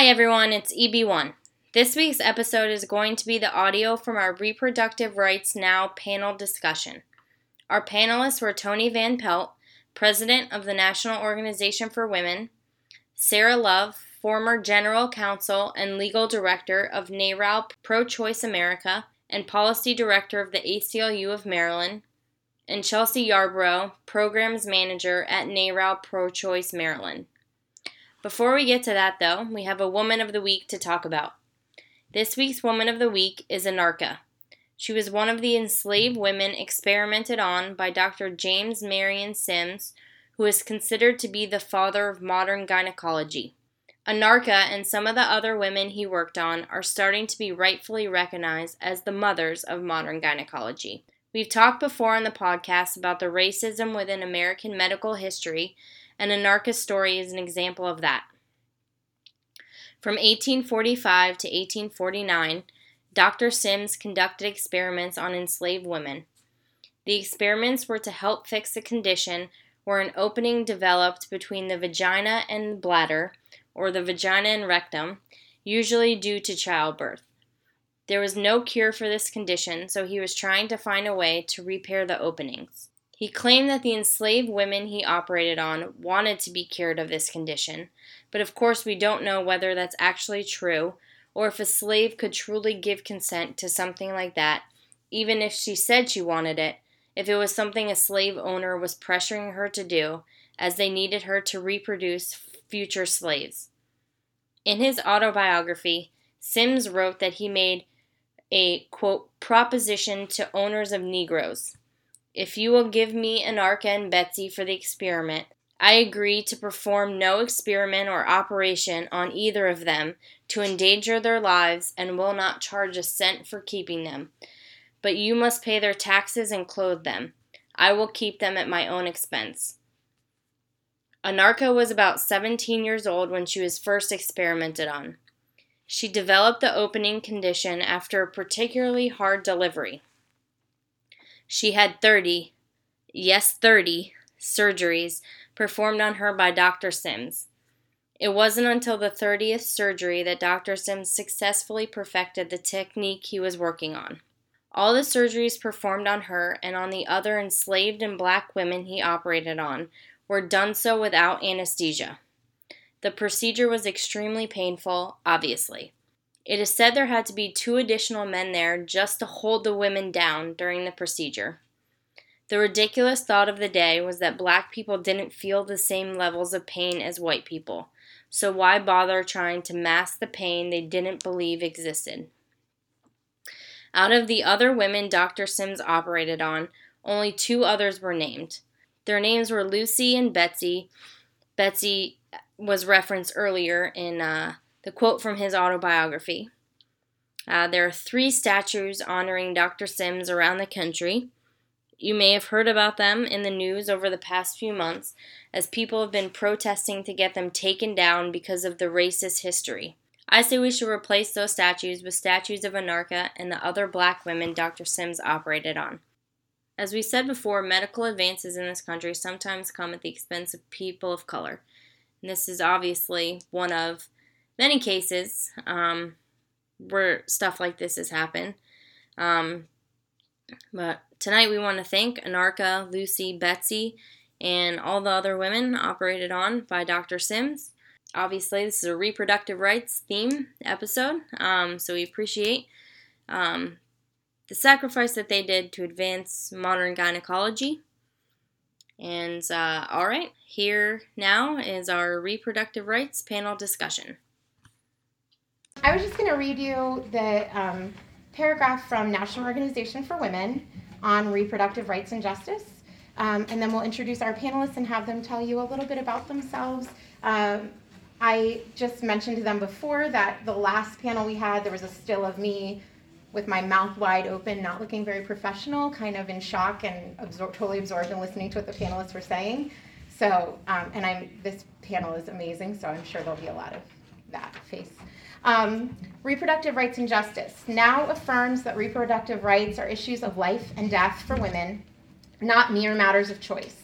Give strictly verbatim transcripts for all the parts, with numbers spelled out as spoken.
Hi everyone, it's E B one. This week's episode is going to be the audio from our Reproductive Rights Now panel discussion. Our panelists were Toni Van Pelt, President of the National Organization for Women, Sarah Love, former General Counsel and Legal Director of NARAL Pro-Choice America and Policy Director of the A C L U of Maryland, and Chelsea Yarbrough, Programs Manager at NARAL Pro-Choice Maryland. Before we get to that, though, we have a Woman of the Week to talk about. This week's Woman of the Week is Anarcha. She was one of the enslaved women experimented on by Doctor James Marion Sims, who is considered to be the father of modern gynecology. Anarcha and some of the other women he worked on are starting to be rightfully recognized as the mothers of modern gynecology. We've talked before on the podcast about the racism within American medical history, and Anarcha's story is an example of that. From eighteen forty-five to eighteen forty-nine, Doctor Sims conducted experiments on enslaved women. The experiments were to help fix a condition where an opening developed between the vagina and bladder, or the vagina and rectum, usually due to childbirth. There was no cure for this condition, so he was trying to find a way to repair the openings. He claimed that the enslaved women he operated on wanted to be cured of this condition, but of course we don't know whether that's actually true or if a slave could truly give consent to something like that, even if she said she wanted it, if it was something a slave owner was pressuring her to do, as they needed her to reproduce future slaves. In his autobiography, Sims wrote that he made a, quote, proposition to owners of Negroes. If you will give me Anarcha and Betsy for the experiment, I agree to perform no experiment or operation on either of them to endanger their lives and will not charge a cent for keeping them. But you must pay their taxes and clothe them. I will keep them at my own expense. Anarcha was about seventeen years old when she was first experimented on. She developed the opening condition after a particularly hard delivery. She had thirty, yes thirty, surgeries performed on her by Doctor Sims. It wasn't until the thirtieth surgery that Doctor Sims successfully perfected the technique he was working on. All the surgeries performed on her and on the other enslaved and black women he operated on were done so without anesthesia. The procedure was extremely painful, obviously. It is said there had to be two additional men there just to hold the women down during the procedure. The ridiculous thought of the day was that black people didn't feel the same levels of pain as white people, so why bother trying to mask the pain they didn't believe existed? Out of the other women Doctor Sims operated on, only two others were named. Their names were Lucy and Betsy. Betsy was referenced earlier in uh, The quote from his autobiography. Uh, there are three statues honoring Doctor Sims around the country. You may have heard about them in the news over the past few months as people have been protesting to get them taken down because of the racist history. I say we should replace those statues with statues of Anarcha and the other black women Doctor Sims operated on. As we said before, medical advances in this country sometimes come at the expense of people of color. And this is obviously one of many cases um, where stuff like this has happened. Um, but tonight we want to thank Anarcha, Lucy, Betsy, and all the other women operated on by Doctor Sims. Obviously, this is a reproductive rights theme episode, um, so we appreciate um, the sacrifice that they did to advance modern gynecology. And uh, all right, here now is our reproductive rights panel discussion. I was just going to read you the um, paragraph from National Organization for Women on reproductive rights and justice, um, and then we'll introduce our panelists and have them tell you a little bit about themselves. Um, I just mentioned to them before that the last panel we had, there was a still of me with my mouth wide open, not looking very professional, kind of in shock and absor- totally absorbed in listening to what the panelists were saying. So, um, and I'm this panel is amazing, so I'm sure there'll be a lot of that face. Um, reproductive rights and justice now affirms that reproductive rights are issues of life and death for women, not mere matters of choice.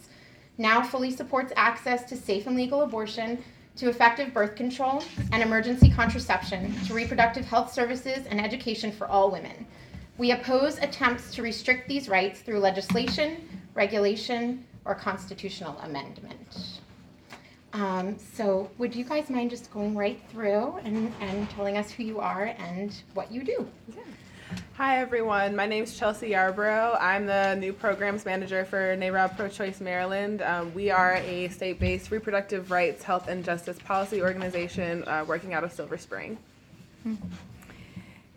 Now fully supports access to safe and legal abortion, to effective birth control and emergency contraception, to reproductive health services and education for all women. We oppose attempts to restrict these rights through legislation, regulation, or constitutional amendment. Um, so would you guys mind just going right through and, and telling us who you are and what you do? Yeah. Hi everyone, my name is Chelsea Yarbrough. I'm the new programs manager for NARAL Pro-Choice Maryland. Um, we are a state-based reproductive rights, health, and justice policy organization uh, working out of Silver Spring.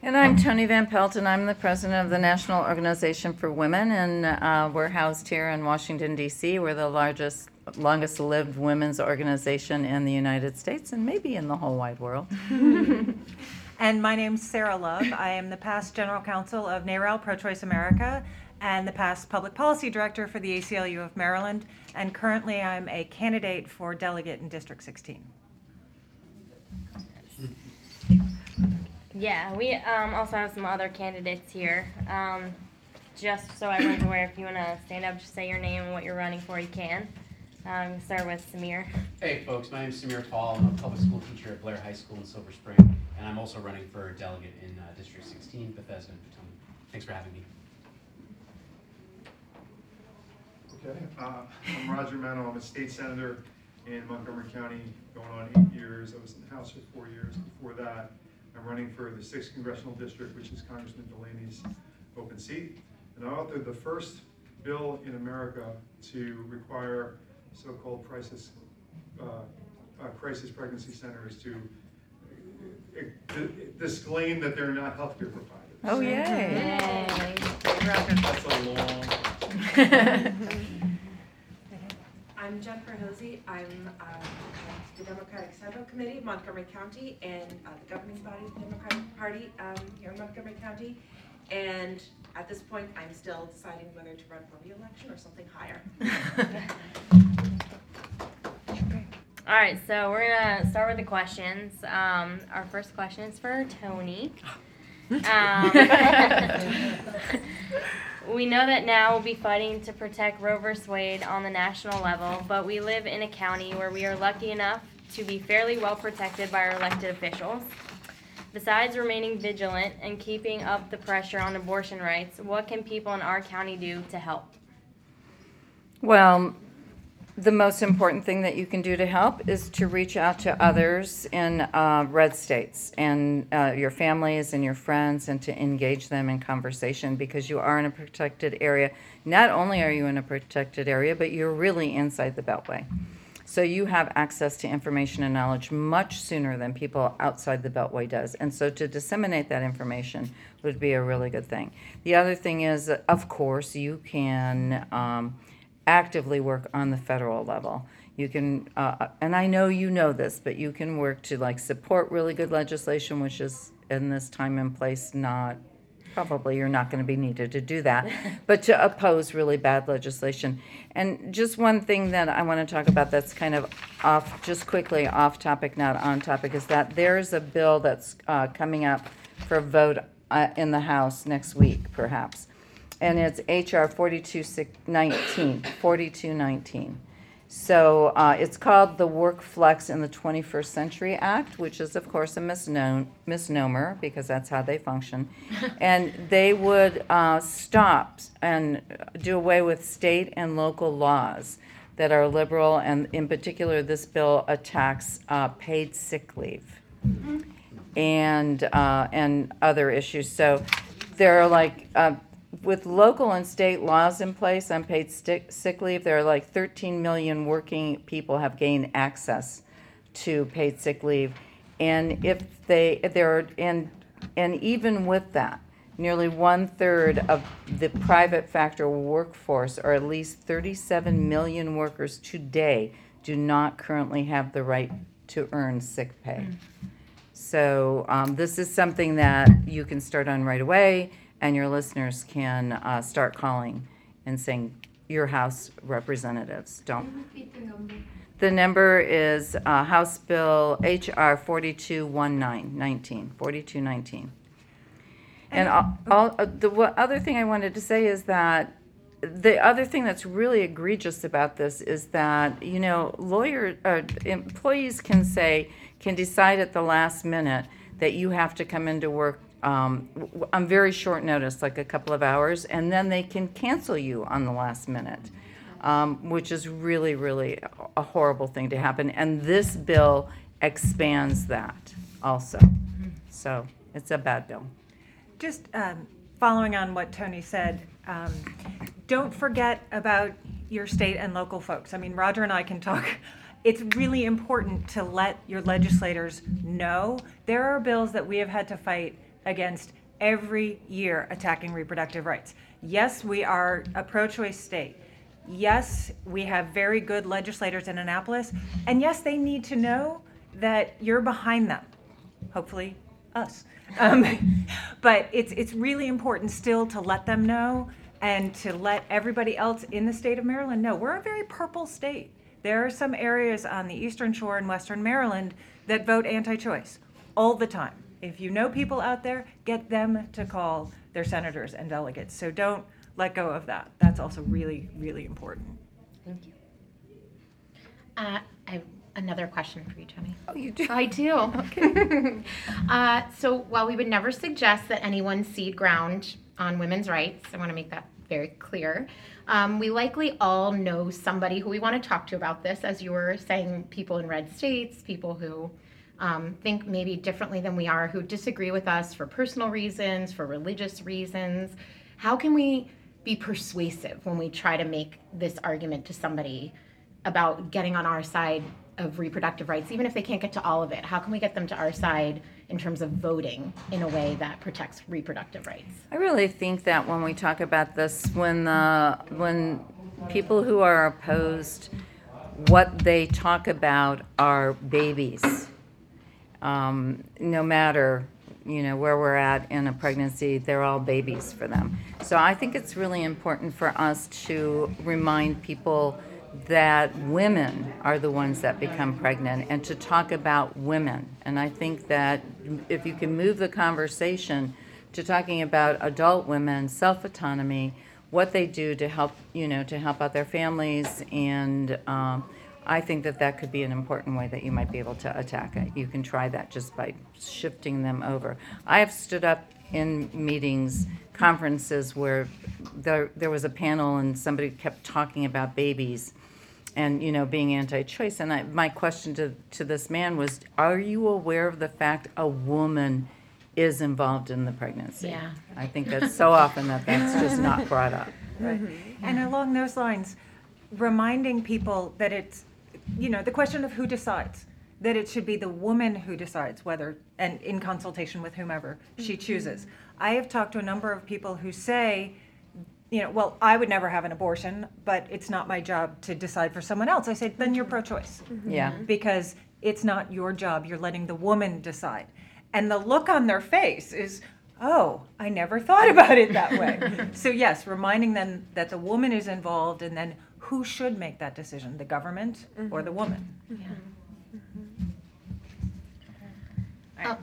And I'm Toni Van Pelt, and I'm the president of the National Organization for Women, and uh, we're housed here in Washington, D C. We're the largest, longest-lived women's organization in the United States, and maybe in the whole wide world. And my name's Sarah Love. I am the past General Counsel of NARAL Pro-Choice America and the past Public Policy Director for the A C L U of Maryland. And currently I'm a candidate for delegate in District sixteen. Yeah, we um, also have some other candidates here. Um, just so everyone's aware, if you want to stand up, just say your name and what you're running for, you can. Um, start with Samir. Hey folks, my name is Samir Paul. I'm a public school teacher at Blair High School in Silver Spring, and I'm also running for delegate in uh, District sixteen, Bethesda, and Potomac. Thanks for having me. Okay, uh, I'm Roger Manno. I'm a state senator in Montgomery County, going on eight years. I was in the House for four years. Before that, I'm running for the sixth Congressional District, which is Congressman Delaney's open seat. And I authored the first bill in America to require so-called crisis, uh, uh, crisis pregnancy centers to uh, uh, disclaim that they're not healthcare providers. Oh, yay. Yay. That's a long I'm Jennifer Hosey. I'm uh, the Democratic Central Committee of Montgomery County and uh, the governing body of the Democratic Party um, here in Montgomery County. And at this point, I'm still deciding whether to run for re-election or something higher. All right, so we're going to start with the questions. Um, our first question is for Toni. Um, we know that now we'll be fighting to protect Roe versus Wade on the national level, but we live in a county where we are lucky enough to be fairly well protected by our elected officials. Besides remaining vigilant and keeping up the pressure on abortion rights, what can people in our county do to help? Well, the most important thing that you can do to help is to reach out to others in uh, red states and uh, your families and your friends, and to engage them in conversation, because you are in a protected area. Not only are you in a protected area, but you're really inside the Beltway. So you have access to information and knowledge much sooner than people outside the Beltway does. And so to disseminate that information would be a really good thing. The other thing is, of course, you can um, actively work on the federal level. You can, uh, and I know you know this, but you can work to like support really good legislation, which is in this time and place not, probably you're not going to be needed to do that, but to oppose really bad legislation. And just one thing that I want to talk about that's kind of off, just quickly off topic, not on topic, is that there's a bill that's uh, coming up for a vote uh, in the House next week, perhaps. And it's H R forty-two nineteen. So uh, it's called the Work Flex in the twenty-first Century Act, which is, of course, a misnom- misnomer because that's how they function. And they would uh, stop and do away with state and local laws that are liberal. And in particular, this bill attacks uh, paid sick leave mm-hmm. and, uh, and other issues. So there are like... Uh, With local and state laws in place on paid sick leave, there are like thirteen million working people have gained access to paid sick leave, and if they if there are and and even with that, nearly one third of the private factor workforce, or at least thirty-seven million workers today, do not currently have the right to earn sick pay. So um, this is something that you can start on right away. And your listeners can uh, start calling and saying, your House representatives don't. Can you repeat the number? The number is uh, House Bill H R forty-two nineteen. And all, all, uh, the w- other thing I wanted to say is that the other thing that's really egregious about this is that, you know, lawyer uh, employees can say, can decide at the last minute that you have to come into work um, on very short notice, like a couple of hours, and then they can cancel you on the last minute, um, which is really, really a horrible thing to happen. And this bill expands that also. So it's a bad bill. Just um, following on what Toni said, um, don't forget about your state and local folks. I mean, Roger and I can talk. It's really important to let your legislators know there are bills that we have had to fight against every year attacking reproductive rights. Yes, we are a pro-choice state. Yes, we have very good legislators in Annapolis. And yes, they need to know that you're behind them. Hopefully, us. Um, but it's it's really important still to let them know and to let everybody else in the state of Maryland know we're a very purple state. There are some areas on the Eastern Shore and Western Maryland that vote anti-choice all the time. If you know people out there, get them to call their senators and delegates. So don't let go of that. That's also really, really important. Thank you. Uh, I Another question for you, Toni. Oh, you do? I do. Okay. uh, so while we would never suggest that anyone cede ground on women's rights, I want to make that very clear, um, we likely all know somebody who we want to talk to about this, as you were saying, people in red states, people who um, think maybe differently than we are, who disagree with us for personal reasons, for religious reasons. How can we be persuasive when we try to make this argument to somebody about getting on our side of reproductive rights, even if they can't get to all of it? How can we get them to our side in terms of voting in a way that protects reproductive rights? I really think that when we talk about this, when the, when people who are opposed, what they talk about are babies. Um, no matter, you know, where we're at in a pregnancy, they're all babies for them. So I think it's really important for us to remind people that women are the ones that become pregnant, and to talk about women. And I think that if you can move the conversation to talking about adult women, self-autonomy, what they do to help, you know, to help out their families, and um, I think that that could be an important way that you might be able to attack it. You can try that just by shifting them over. I have stood up in meetings, conferences, where there, there was a panel and somebody kept talking about babies and, you know, being anti-choice. And I, my question to, to this man was, are you aware of the fact a woman is involved in the pregnancy? Yeah. I think that's so often that that's just not brought up. Right. Mm-hmm. And along those lines, reminding people that it's, you know, the question of who decides, that it should be the woman who decides whether, and in consultation with whomever she chooses. I have talked to a number of people who say, you know, well, I would never have an abortion, but it's not my job to decide for someone else. I said, then you're pro-choice. Mm-hmm. Yeah. Because it's not your job. You're letting the woman decide. And the look on their face is, oh, I never thought about it that way. So yes, reminding them that the woman is involved, and then who should make that decision, the government mm-hmm. or the woman? Yeah. Uh,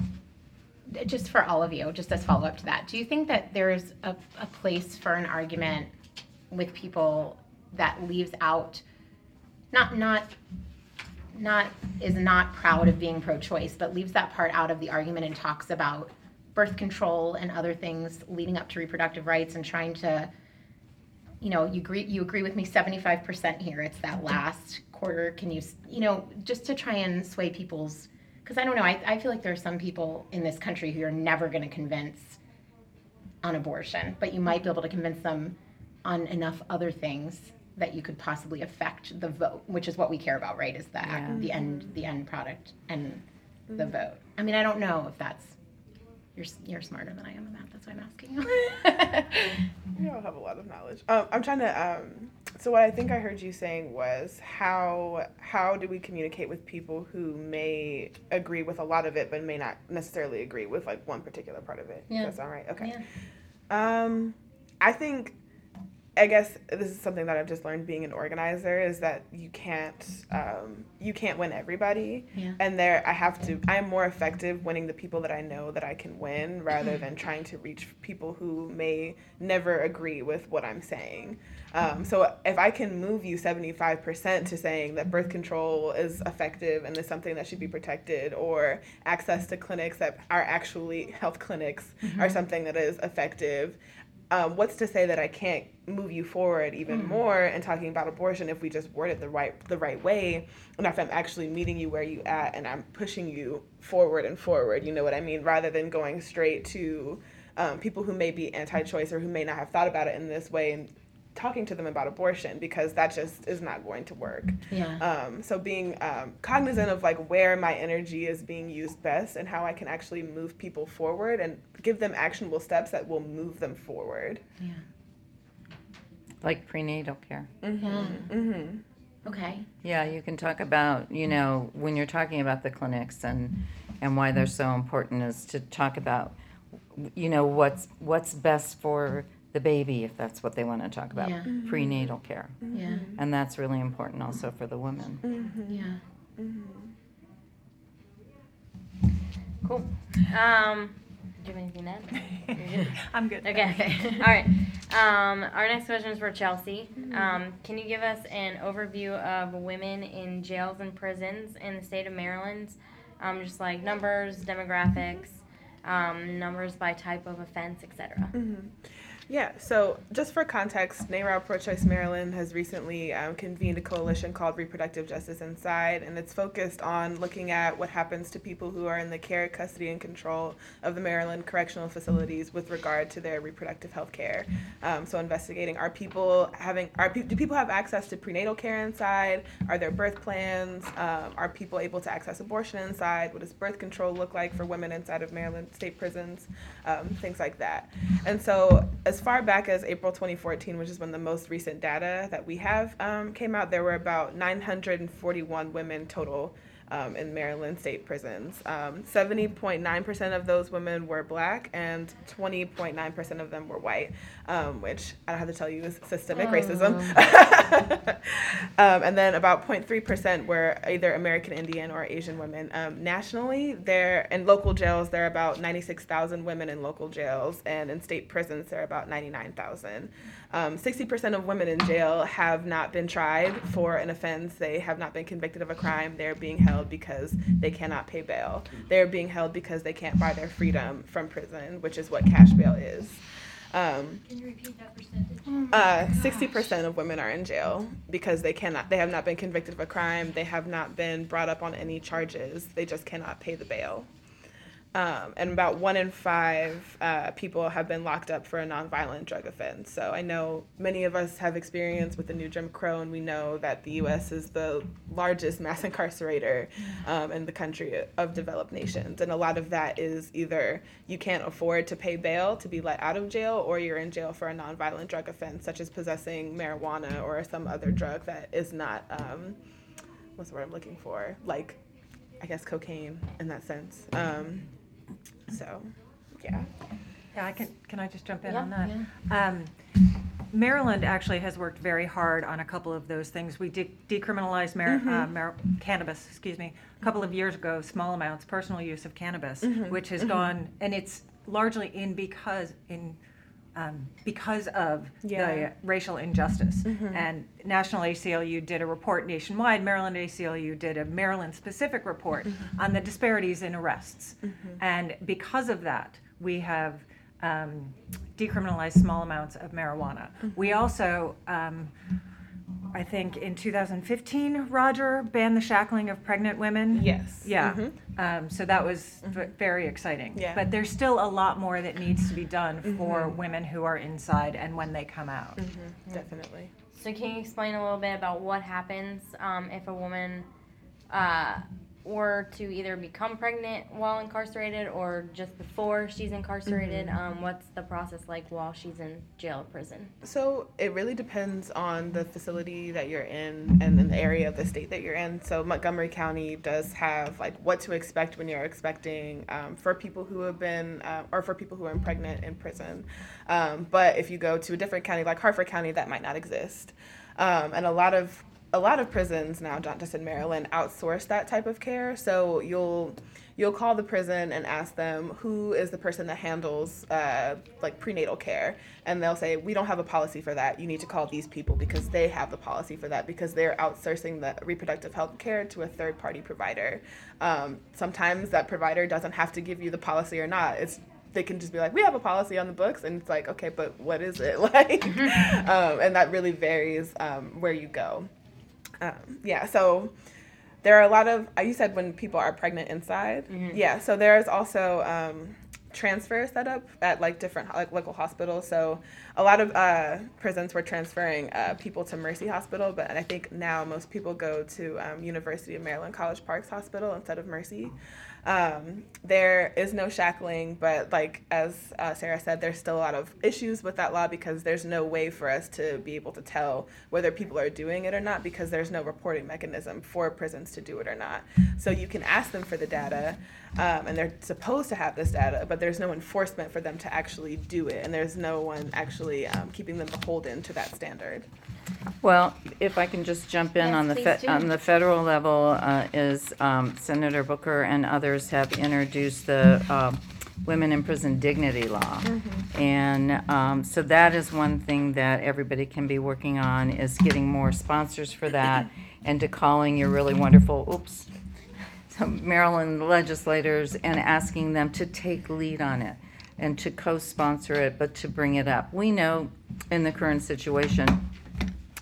just for all of you, just as follow-up to that, do you think that there's a, a place for an argument with people that leaves out, not not not is not proud of being pro-choice, but leaves that part out of the argument and talks about birth control and other things leading up to reproductive rights, and trying to, you know, you agree you agree with me seventy-five percent here, it's that last quarter, can you, you know, just to try and sway people's. Because I don't know, I, I feel like there are some people in this country who you're never going to convince on abortion, but you might be able to convince them on enough other things that you could possibly affect the vote, which is what we care about, right? Is the yeah. act, the end, the end product, and mm-hmm. the vote. I mean, I don't know if that's you're you're smarter than I am in that. That's why I'm asking you. You don't have a lot of knowledge. Um, I'm trying to. Um, so what I think I heard you saying was how how do we communicate with people who may agree with a lot of it but may not necessarily agree with like one particular part of it? Yeah. Does that sound right? Okay. Yeah. Um, I think I guess this is something that I've just learned being an organizer, is that you can't um, you can't win everybody. Yeah. And there I have to I'm more effective winning the people that I know that I can win, rather than trying to reach people who may never agree with what I'm saying. Um, so if I can move you seventy-five percent to saying that birth control is effective and is something that should be protected, or access to clinics that are actually health clinics, mm-hmm. are something that is effective, Um, what's to say that I can't move you forward even mm. more in talking about abortion if we just word it the right the right way, and if I'm actually meeting you where you at and I'm pushing you forward and forward, you know what I mean, rather than going straight to um, people who may be anti-choice or who may not have thought about it in this way and talking to them about abortion, because that just is not going to work. Yeah. Um, so being um, cognizant of like where my energy is being used best and how I can actually move people forward and give them actionable steps that will move them forward. Yeah. Like prenatal care. Mm-hmm. Yeah. Mm-hmm. Okay. Yeah, you can talk about, you know, when you're talking about the clinics and, and why they're so important, is to talk about, you know, what's what's best for the baby, if that's what they want to talk about, yeah. mm-hmm. prenatal care. Mm-hmm. Yeah. And that's really important also for the women. Mm-hmm. Yeah. Mm-hmm. Cool. Um, do you have anything to add? I'm good. Okay. okay. All right. Um, our next question is for Chelsea. Mm-hmm. Um, can you give us an overview of women in jails and prisons in the state of Maryland? Um, just like numbers, demographics, um, numbers by type of offense, et cetera. Mm-hmm. Yeah, so just for context, NARAL Pro-Choice Maryland has recently um, convened a coalition called Reproductive Justice Inside, and it's focused on looking at what happens to people who are in the care, custody, and control of the Maryland correctional facilities with regard to their reproductive health care. Um, so investigating, are people having, are pe- do people have access to prenatal care inside? Are there birth plans? Um, are people able to access abortion inside? What does birth control look like for women inside of Maryland state prisons? Um, things like that. And so, as far back as April twenty fourteen, which is when the most recent data that we have um, came out, there were about nine hundred forty-one women total um, in Maryland state prisons. Um, seventy point nine percent of those women were Black, and twenty point nine percent of them were white, um, which I don't have to tell you is systemic oh. racism. um, and then about zero point three percent were either American Indian or Asian women. Um, nationally, there in local jails, there are about ninety-six thousand women in local jails, and in state prisons, there are about ninety-nine thousand. Um, sixty percent of women in jail have not been tried for an offense. They have not been convicted of a crime. They're being held because they cannot pay bail. They're being held because they can't buy their freedom from prison, which is what cash bail is. Um, Can you repeat that percentage? Uh, sixty percent of women are in jail because they cannot, they have not been convicted of a crime. They have not been brought up on any charges. They just cannot pay the bail. Um, and about one in five uh, people have been locked up for a nonviolent drug offense. So I know many of us have experience with the new Jim Crow, and we know that the U S is the largest mass incarcerator um, in the country of developed nations. And a lot of that is either you can't afford to pay bail to be let out of jail, or you're in jail for a nonviolent drug offense, such as possessing marijuana or some other drug that is not, um, what's the word I'm looking for? Like, I guess cocaine in that sense. Um, So, yeah. Yeah, I can, can I just jump in yeah, on that? Yeah. Um, Maryland actually has worked very hard on a couple of those things. We de- decriminalized mar- mm-hmm. uh, mar- cannabis, excuse me, a couple of years ago, small amounts, personal use of cannabis, mm-hmm. which has mm-hmm. gone, and it's largely in because, in, um, because of yeah. the racial injustice. Mm-hmm. And National A C L U did a report nationwide. Maryland A C L U did a Maryland-specific report mm-hmm. on the disparities in arrests. Mm-hmm. And because of that, we have um, decriminalized small amounts of marijuana. Mm-hmm. We also, um, I think in two thousand fifteen, Roger banned the shackling of pregnant women. Yes. Yeah. Mm-hmm. Um, so that was mm-hmm. very exciting. Yeah. But there's still a lot more that needs to be done mm-hmm. for women who are inside and when they come out. Mm-hmm. Mm-hmm. Definitely. So can you explain a little bit about what happens um, if a woman uh, or to either become pregnant while incarcerated or just before she's incarcerated? Mm-hmm. Um, what's the process like while she's in jail or prison? So it really depends on the facility that you're in and in the area of the state that you're in. So Montgomery County does have like what to expect when you're expecting um, for people who have been uh, or for people who are impregnant in prison. Um, but if you go to a different county like Hartford County, that might not exist. Um, and a lot of A lot of prisons now, not just in Maryland, outsource that type of care. So you'll you'll call the prison and ask them who is the person that handles uh, like prenatal care, and they'll say we don't have a policy for that. You need to call these people because they have the policy for that because they're outsourcing the reproductive health care to a third-party provider. Um, sometimes that provider doesn't have to give you the policy or not. It's they can just be like, we have a policy on the books, and it's like, okay, but what is it like? um, and that really varies um, where you go. Um, yeah, so there are a lot of, you said when people are pregnant inside. Mm-hmm. Yeah, so there's also um, transfer set up at like different like local hospitals. So a lot of uh, prisons were transferring uh, people to Mercy Hospital, but I think now most people go to um, University of Maryland College Parks Hospital instead of Mercy. Um, there is no shackling, but like as uh, Sarah said, there's still a lot of issues with that law because there's no way for us to be able to tell whether people are doing it or not because there's no reporting mechanism for prisons to do it or not. So you can ask them for the data, um, and they're supposed to have this data, but there's no enforcement for them to actually do it, and there's no one actually um, keeping them beholden to that standard. Well, if I can just jump in yes, on the fe- on the federal level, uh, is um, Senator Booker and others have introduced the uh, Women in Prison Dignity Law, mm-hmm. and um, so that is one thing that everybody can be working on is getting more sponsors for that, and to calling your really wonderful oops, so Maryland legislators and asking them to take lead on it and to co-sponsor it, but to bring it up. We know in the current situation.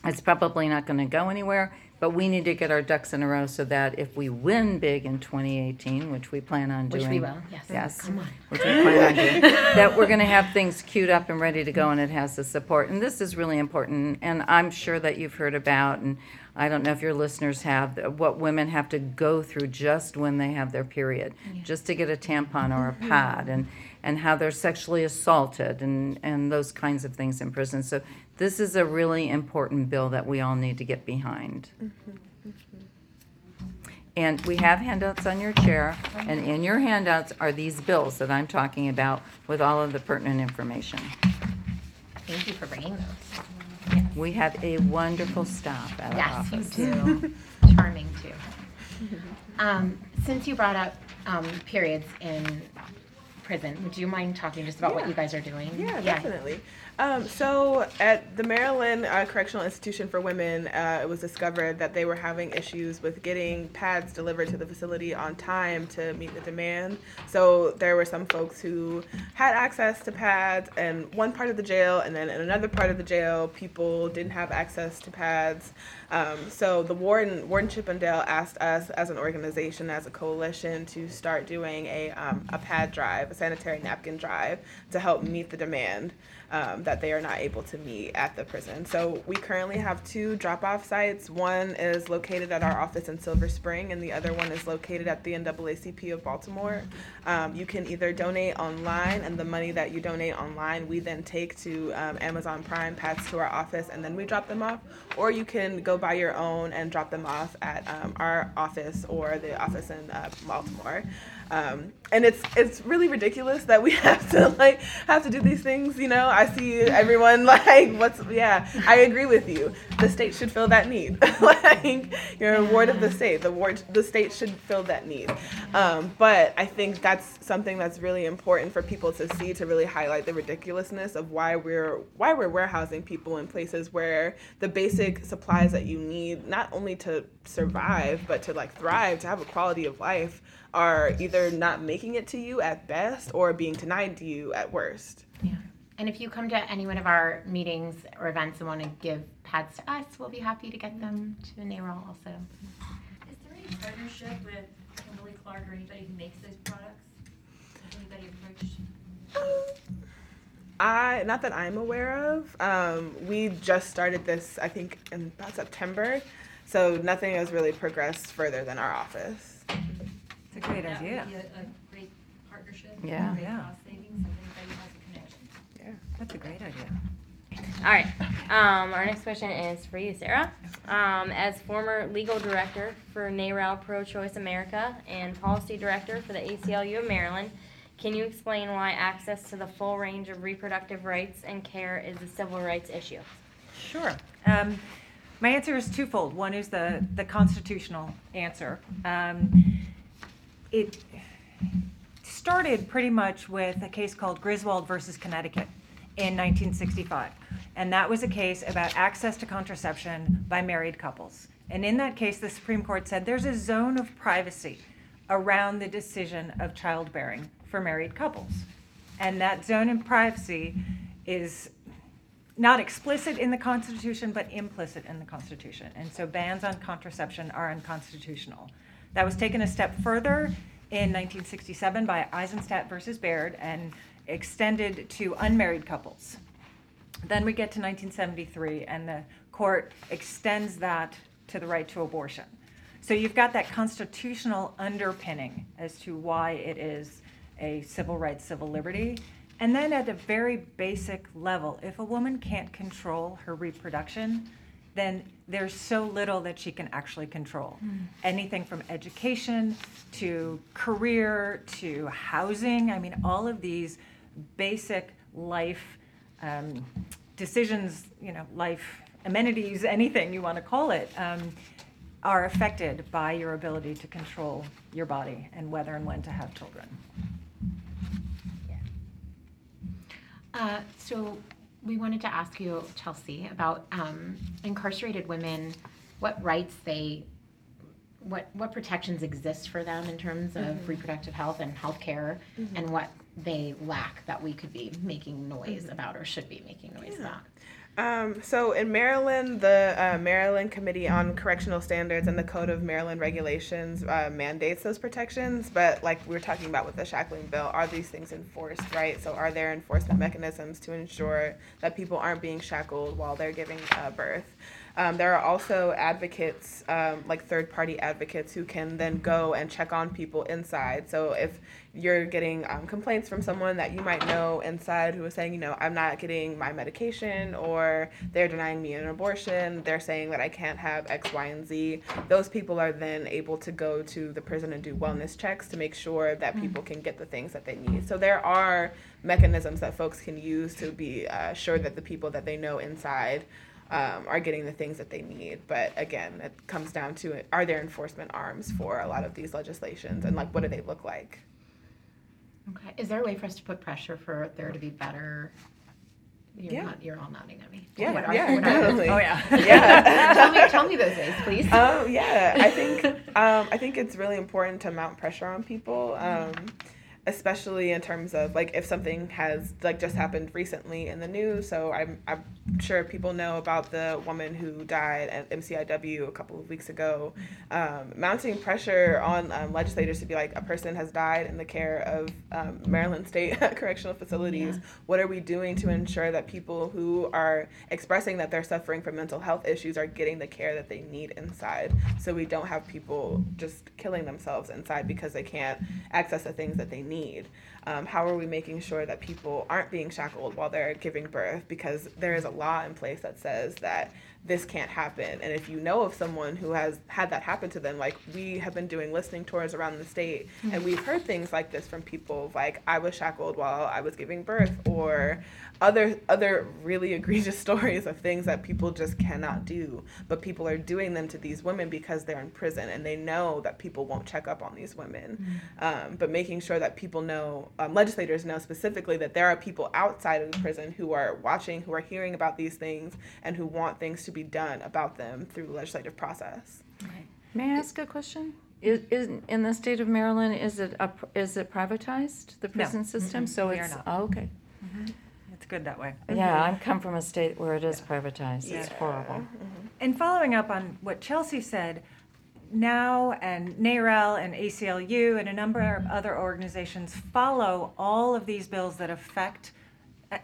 It's probably not going to go anywhere, but we need to get our ducks in a row so that if we win big in twenty eighteen, which we plan on doing. Which we will, yes. Yes, come on. Which we plan on doing. That we're going to have things queued up and ready to go, and it has the support. And this is really important, and I'm sure that you've heard about, and I don't know if your listeners have, what women have to go through just when they have their period, yeah. just to get a tampon or a pad, and, and how they're sexually assaulted and, and those kinds of things in prison. So. This is a really important bill that we all need to get behind. Mm-hmm. Mm-hmm. And we have handouts on your chair, and in your handouts are these bills that I'm talking about with all of the pertinent information. Thank you for bringing those. Yes. We have a wonderful staff at yes, our office. Yes, you do. Charming, too. Um, since you brought up um, periods in prison, would you mind talking just about yeah. what you guys are doing? Yeah, yeah. Definitely. Um, so at the Maryland uh, Correctional Institution for Women, uh, it was discovered that they were having issues with getting pads delivered to the facility on time to meet the demand. So there were some folks who had access to pads in one part of the jail, and then in another part of the jail, people didn't have access to pads. Um, so the warden, Warden Chippendale, asked us as an organization, as a coalition, to start doing a, um, a pad drive, a sanitary napkin drive, to help meet the demand. Um, that they are not able to meet at the prison. So we currently have two drop-off sites. One is located at our office in Silver Spring, and the other one is located at the N double A C P of Baltimore. Um, you can either donate online, and the money that you donate online, we then take to um, Amazon Prime pads to our office, and then we drop them off. Or you can go buy your own and drop them off at um, our office or the office in uh, Baltimore. Um, and it's it's really ridiculous that we have to like have to do these things, you know. I see everyone like, what's yeah. I agree with you. The state should fill that need. Like you're a ward of the state. The ward, the state should fill that need. Um, but I think that's something that's really important for people to see, to really highlight the ridiculousness of why we're why we're warehousing people in places where the basic supplies that you need, not only to survive but to like thrive, to have a quality of life, are either not making it to you at best or being denied to you at worst. Yeah. And if you come to any one of our meetings or events and want to give pads to us, we'll be happy to get them to NARAL also. Is there any partnership with Kimberly Clark or anybody who makes those products? Has anybody approached? Um, I, not that I'm aware of. Um, we just started this, I think, in about September. So nothing has really progressed further than our office. a great that idea. That would be a, a great partnership. Yeah, great yeah. cost savings. I think everybody has a connection. Yeah, that's a great idea. All right. Um, our next question is for you, Sarah. Um, as former legal director for NARAL Pro-Choice America and policy director for the A C L U of Maryland, can you explain why access to the full range of reproductive rights and care is a civil rights issue? Sure. Um, my answer is twofold. One is the, the constitutional answer. Um, it started pretty much with a case called Griswold versus Connecticut in nineteen sixty-five. And that was a case about access to contraception by married couples. And in that case, the Supreme Court said there's a zone of privacy around the decision of childbearing for married couples. And that zone of privacy is not explicit in the Constitution, but implicit in the Constitution. And so bans on contraception are unconstitutional. That was taken a step further in nineteen sixty-seven by Eisenstadt versus Baird and extended to unmarried couples. Then we get to nineteen seventy-three, and the court extends that to the right to abortion. So you've got that constitutional underpinning as to why it is a civil rights, civil liberty. And then at a very basic level, if a woman can't control her reproduction, then there's so little that she can actually control. Mm. Anything from education to career to housing. I mean, all of these basic life um, decisions, you know, life amenities, anything you want to call it, um, are affected by your ability to control your body and whether and when to have children. Yeah. Uh, so we wanted to ask you, Chelsea, about um, incarcerated women, what rights they, what what protections exist for them in terms of mm-hmm. reproductive health and health care, mm-hmm. and what they lack that we could be making noise mm-hmm. about or should be making noise yeah. about. Um, so in Maryland, the uh, Maryland Committee on Correctional Standards and the Code of Maryland Regulations uh, mandates those protections, but like we were talking about with the shackling bill, are these things enforced, right? So are there enforcement mechanisms to ensure that people aren't being shackled while they're giving uh, birth? Um, there are also advocates, um, like third-party advocates, who can then go and check on people inside. So if you're getting um, complaints from someone that you might know inside who is saying, you know, I'm not getting my medication, or they're denying me an abortion, they're saying that I can't have X, Y, and Z, those people are then able to go to the prison and do wellness checks to make sure that people can get the things that they need. So there are mechanisms that folks can use to be uh, sure that the people that they know inside Um, are getting the things that they need. But again, it comes down to, are there enforcement arms for a lot of these legislations, and like what do they look like? Okay. Is there a way for us to put pressure for there to be better? You're, yeah. not, you're all nodding at me. Yeah, what are, yeah, definitely. Oh, yeah. yeah. tell, me, tell me those ways, please. Oh, um, yeah. I think, um, I think it's really important to mount pressure on people. Um, especially in terms of, like, if something has, like, just happened recently in the news. So I'm, I'm sure people know about the woman who died at M C I W a couple of weeks ago. Um, mounting pressure on um, legislators to be like, a person has died in the care of um, Maryland State Correctional Facilities. Yeah. What are we doing to ensure that people who are expressing that they're suffering from mental health issues are getting the care that they need inside, so we don't have people just killing themselves inside because they can't access the things that they need? need. Um, how are we making sure that people aren't being shackled while they're giving birth? Because there is a law in place that says that this can't happen. And if you know of someone who has had that happen to them, like we have been doing listening tours around the state, mm-hmm. and we've heard things like this from people, like I was shackled while I was giving birth, or other other really egregious stories of things that people just cannot do. But people are doing them to these women because they're in prison, and they know that people won't check up on these women. Mm-hmm. Um, but making sure that people know, um, legislators know specifically, that there are people outside of the prison who are watching, who are hearing about these things, and who want things to be done about them through the legislative process. Okay. May I ask a question? Is, is in the state of Maryland, is it a, is it privatized, the prison no. system? Mm-hmm. So we it's oh, okay. Mm-hmm. It's good that way. Yeah, mm-hmm. I come from a state where it is yeah. privatized. Yeah. It's horrible. Mm-hmm. And following up on what Chelsea said, now and NARAL and A C L U and a number of other organizations follow all of these bills that affect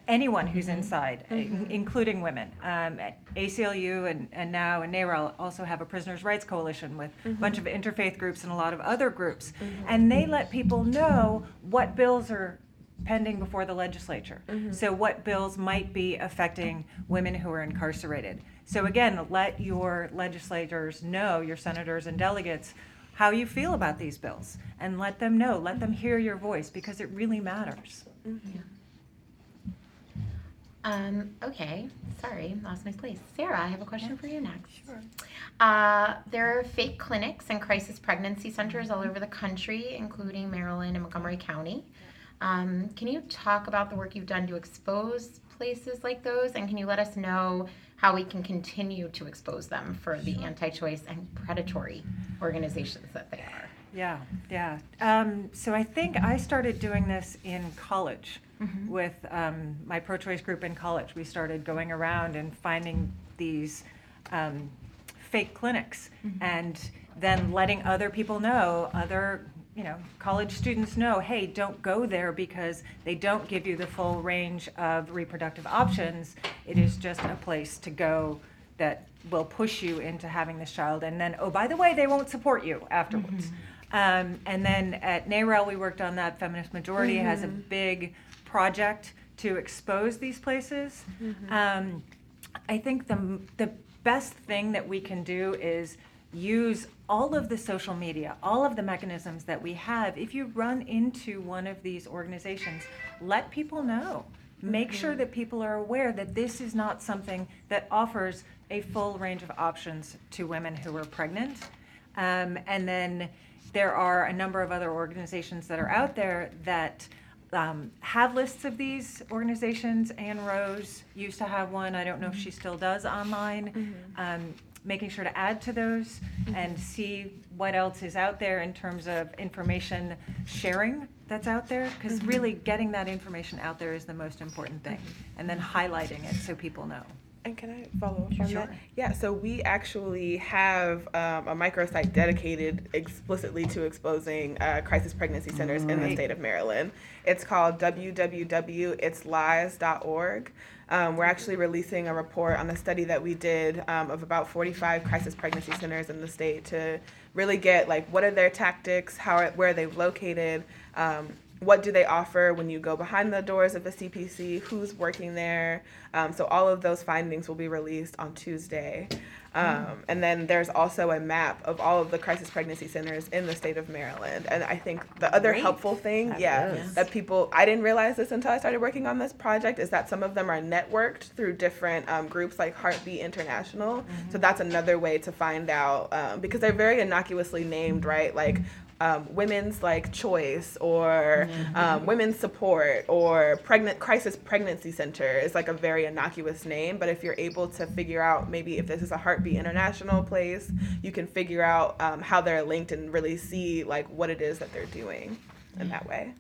anyone who's mm-hmm. inside, mm-hmm. including women. Um, A C L U and, and now and NARAL also have a prisoners' rights coalition with mm-hmm. a bunch of interfaith groups and a lot of other groups. Mm-hmm. And they let people know what bills are pending before the legislature. Mm-hmm. So what bills might be affecting women who are incarcerated. So again, let your legislators know, your senators and delegates, how you feel about these bills, and let them know, let them hear your voice, because it really matters. Mm-hmm. Yeah. Um, okay, sorry, lost my place. Sarah, I have a question for you next. Sure. Uh, there are fake clinics and crisis pregnancy centers all over the country, including Maryland and Montgomery County. Um, can you talk about the work you've done to expose places like those, and can you let us know how we can continue to expose them for the anti-choice and predatory organizations that they are? Yeah, yeah. Um, so I think I started doing this in college mm-hmm. with um, my pro-choice group in college. We started going around and finding these um, fake clinics mm-hmm. and then letting other people know, other you know, college students know, hey, don't go there because they don't give you the full range of reproductive options. It is just a place to go that will push you into having this child. And then, oh, by the way, they won't support you afterwards. Mm-hmm. Um, and then at NARAL, we worked on that. Feminist Majority mm-hmm. has a big project to expose these places. Mm-hmm. Um, I think the the best thing that we can do is use all of the social media, all of the mechanisms that we have. If you run into one of these organizations, let people know. Make mm-hmm. sure that people are aware that this is not something that offers a full range of options to women who are pregnant. Um, and then there are a number of other organizations that are out there that um, have lists of these organizations. Ann Rose used to have one. I don't know mm-hmm. if she still does online. Mm-hmm. Um, making sure to add to those mm-hmm. and see what else is out there in terms of information sharing that's out there, because mm-hmm. really getting that information out there is the most important thing, and then highlighting it so people know. And can I follow up on sure. that? Yeah, so we actually have um, a microsite dedicated explicitly to exposing uh, crisis pregnancy centers right. in the state of Maryland. It's called w w w dot its lies dot org. Um, we're actually releasing a report on a study that we did um, of about forty-five crisis pregnancy centers in the state to really get, like, what are their tactics, how are, where are they located, um, what do they offer when you go behind the doors of the C P C, who's working there. Um, so all of those findings will be released on Tuesday. Um, and then there's also a map of all of the crisis pregnancy centers in the state of Maryland. And I think the other Great. helpful thing, that yeah, is. that people, I didn't realize this until I started working on this project, is that some of them are networked through different um, groups like Heartbeat International. Mm-hmm. So that's another way to find out, um, because they're very innocuously named, right? Like um, women's like choice, or mm-hmm. um, women's support, or pregnant crisis pregnancy center is like a very innocuous name. But if you're able to figure out maybe if this is a Heartbeat International place, you can figure out um, how they're linked and really see like what it is that they're doing in that way.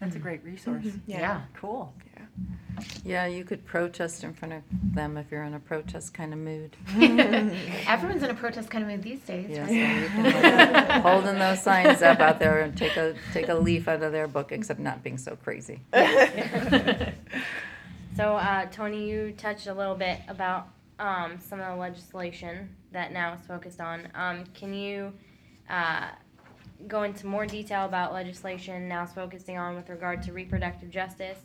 That's a great resource. Mm-hmm. Yeah. yeah. Cool. Yeah. Yeah, you could protest in front of them if you're in a protest kind of mood. Everyone's in a protest kind of mood these days. Yes, right? Yeah, so you can like, holding those signs up out there and take a take a leaf out of their book, except not being so crazy. Yeah. So, uh, Toni, you touched a little bit about Um, some of the legislation that now is focused on. Um, can you uh, go into more detail about legislation now is focusing on with regard to reproductive justice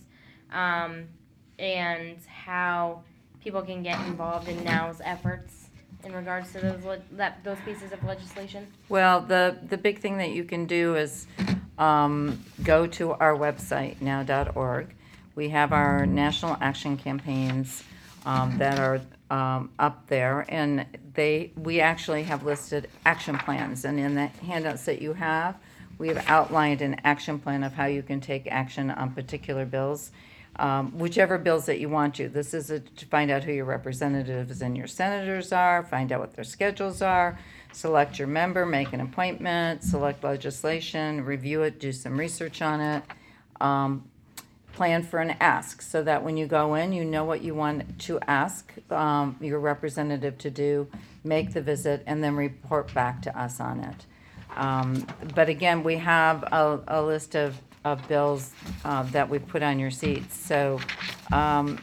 um, and how people can get involved in NOW's efforts in regards to those le- that, those pieces of legislation? Well, the, the big thing that you can do is um, go to our website, now dot org. We have our national action campaigns um, that are Um, up there, and they we actually have listed action plans, and in the handouts that you have, we have outlined an action plan of how you can take action on particular bills, um, whichever bills that you want to. This is a, to find out who your representatives and your senators are, find out what their schedules are, select your member, make an appointment, select legislation, review it, do some research on it, um, plan for an ask, so that when you go in, you know what you want to ask um, your representative to do, make the visit, and then report back to us on it. Um, but again, we have a, a list of of bills uh, that we put on your seats. So, um,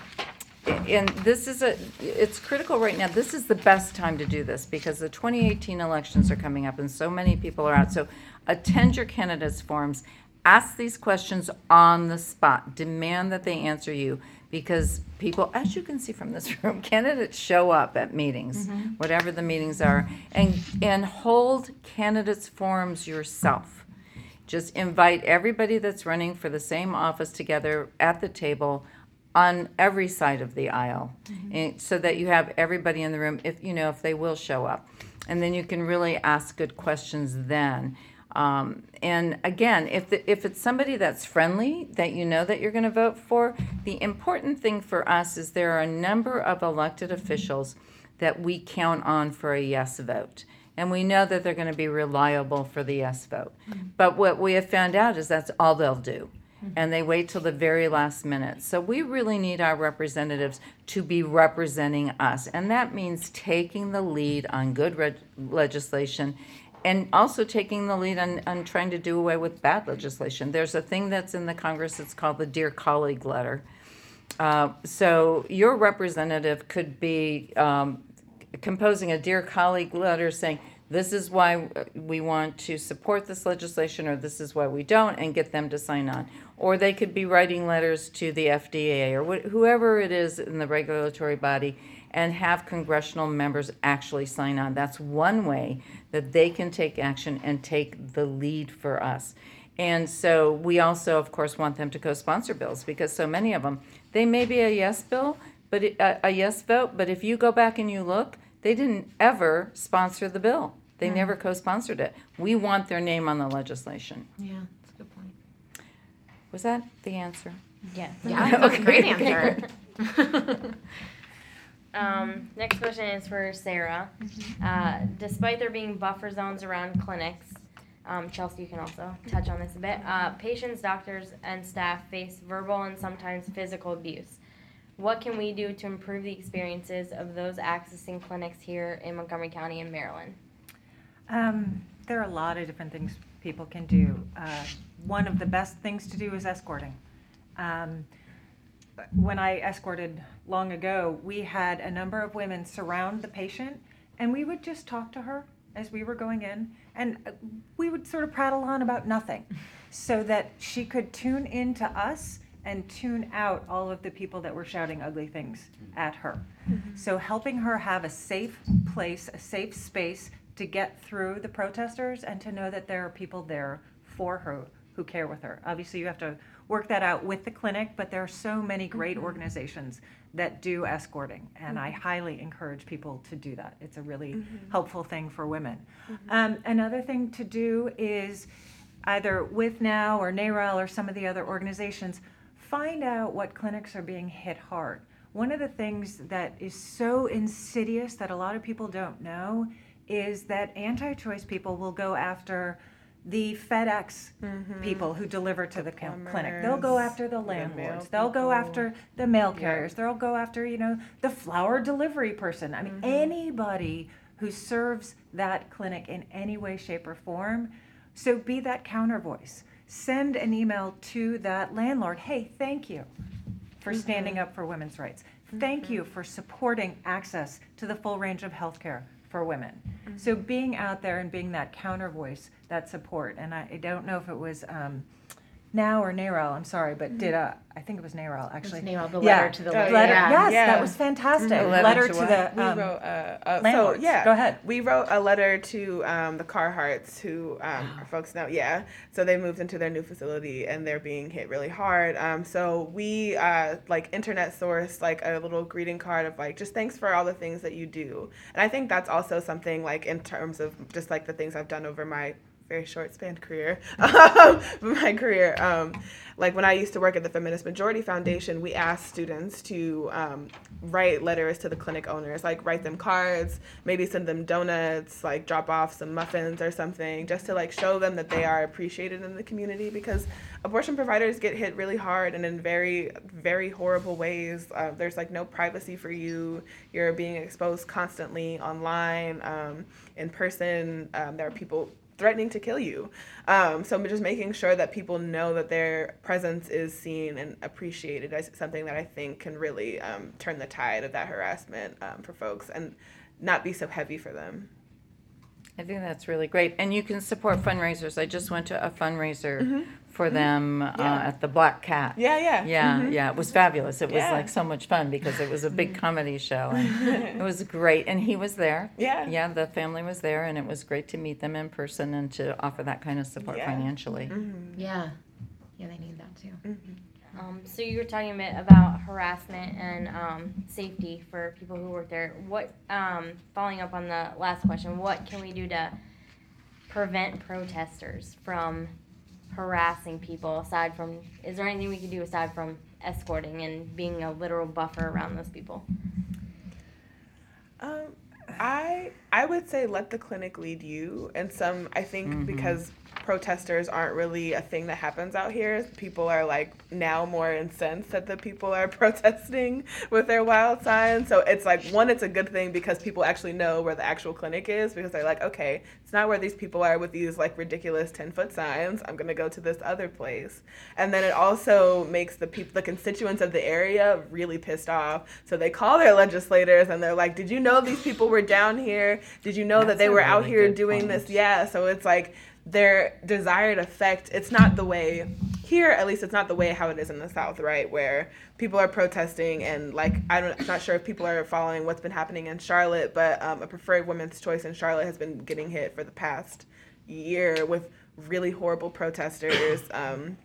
and this is a, it's critical right now. This is the best time to do this because the twenty eighteen elections are coming up and so many people are out. So attend your candidates' forums. Ask these questions on the spot. Demand that they answer you because people, as you can see from this room, candidates show up at meetings, mm-hmm. whatever the meetings are, and, and hold candidates' forums yourself. Just invite everybody that's running for the same office together at the table on every side of the aisle, mm-hmm. and so that you have everybody in the room, if you know, if they will show up. And then you can really ask good questions then. Um, and again, if the, if it's somebody that's friendly, that you know that you're going to vote for, the important thing for us is there are a number of elected officials that we count on for a yes vote. And we know that they're going to be reliable for the yes vote. Mm-hmm. But what we have found out is that's all they'll do. Mm-hmm. And they wait till the very last minute. So we really need our representatives to be representing us. And that means taking the lead on good re- legislation and also taking the lead on, on trying to do away with bad legislation. There's a thing that's in the Congress that's called the Dear Colleague letter. Uh, so your representative could be um, composing a Dear Colleague letter saying, this is why we want to support this legislation or this is why we don't, and get them to sign on. Or they could be writing letters to the F D A or wh- whoever it is in the regulatory body, and have congressional members actually sign on. That's one way that they can take action and take the lead for us. And so we also, of course, want them to co-sponsor bills because so many of them, they may be a yes bill, but it, a, a yes vote, but if you go back and you look, they didn't ever sponsor the bill. They mm-hmm. never co-sponsored it. We want their name on the legislation. Yeah, that's a good point. Was that the answer? Yes. Yeah, that was a great answer. Um, next question is for Sarah. Uh, despite there being buffer zones around clinics, um, Chelsea, you can also touch on this a bit, uh, patients, doctors, and staff face verbal and sometimes physical abuse. What can we do to improve the experiences of those accessing clinics here in Montgomery County and Maryland? Um, there are a lot of different things people can do. Uh, one of the best things to do is escorting. Um, When I escorted long ago, we had a number of women surround the patient, and we would just talk to her as we were going in, and we would sort of prattle on about nothing so that she could tune in to us and tune out all of the people that were shouting ugly things at her. Mm-hmm. So helping her have a safe place, a safe space to get through the protesters and to know that there are people there for her who care with her. Obviously, you have to work that out with the clinic, but there are so many great mm-hmm. organizations that do escorting, and mm-hmm. I highly encourage people to do that. It's a really mm-hmm. helpful thing for women. Mm-hmm. Um, another thing to do is either with NOW or NARAL or some of the other organizations, find out what clinics are being hit hard. One of the things that is so insidious that a lot of people don't know is that anti-choice people will go after the FedEx mm-hmm. people who deliver to the, the plumbers, clinic. They'll go after the landlords. The They'll people. go after the mail carriers. Yeah. They'll go after, you know, the flower delivery person. I mean, mm-hmm. anybody who serves that clinic in any way, shape, or form. So be that counter voice. Send an email to that landlord. Hey, thank you for mm-hmm. standing up for women's rights. Mm-hmm. Thank you for supporting access to the full range of healthcare for women. Mm-hmm. So being out there and being that counter voice, that support, and I, I don't know if it was um, NOW or NARAL, I'm sorry, but mm-hmm. did uh, I think it was NARAL actually. It was NARAL, the letter yeah. to the oh, letter. Yeah. Yes, yeah. That was fantastic. Mm-hmm. Letter, letter to, to the um, we wrote, uh, uh, landlords. So, yeah. Go ahead. We wrote a letter to um, the Carharts, who um, wow. our folks know, yeah. So they moved into their new facility and they're being hit really hard. Um, so we uh, like internet sourced like a little greeting card of like, just thanks for all the things that you do. And I think that's also something like in terms of just like the things I've done over my very short span career, um, my career. Um, like when I used to work at the Feminist Majority Foundation, we asked students to um, write letters to the clinic owners, like write them cards, maybe send them donuts, like drop off some muffins or something, just to like show them that they are appreciated in the community, because abortion providers get hit really hard and in very, very horrible ways. Uh, there's like no privacy for you. You're being exposed constantly online, um, in person. Um, there are people threatening to kill you. Um, so just making sure that people know that their presence is seen and appreciated is something that I think can really um, turn the tide of that harassment um, for folks and not be so heavy for them. I think that's really great. And you can support fundraisers. I just went to a fundraiser mm-hmm. for mm-hmm. them uh, yeah. at the Black Cat. Yeah, yeah. Yeah, mm-hmm. yeah. It was fabulous. It was yeah. like so much fun because it was a big comedy show. And it was great. And he was there. Yeah. Yeah, the family was there. And it was great to meet them in person and to offer that kind of support yeah. financially. Mm-hmm. Yeah. Yeah, they need that too. Mm-hmm. Um, so you were talking a bit about harassment and um, safety for people who work there. What, um, following up on the last question, what can we do to prevent protesters from harassing people aside from, is there anything we can do aside from escorting and being a literal buffer around those people? Um, I I would say let the clinic lead you, and some I think mm-hmm. because protesters aren't really a thing that happens out here. People are like now more incensed that the people are protesting with their wild signs. So it's like, one, it's a good thing because people actually know where the actual clinic is, because they're like, okay, it's not where these people are with these like ridiculous ten foot signs. I'm going to go to this other place. And then it also makes the people, the constituents of the area really pissed off. So they call their legislators and they're like, did you know these people were down here? Did you know That's that they were really out here doing point. this? Yeah. So it's like, their desired effect, it's not the way here, at least it's not the way how it is in the South, right, where people are protesting and, like, I don't, I'm not sure if people are following what's been happening in Charlotte, but um, a preferred women's choice in Charlotte has been getting hit for the past year with really horrible protesters. Um,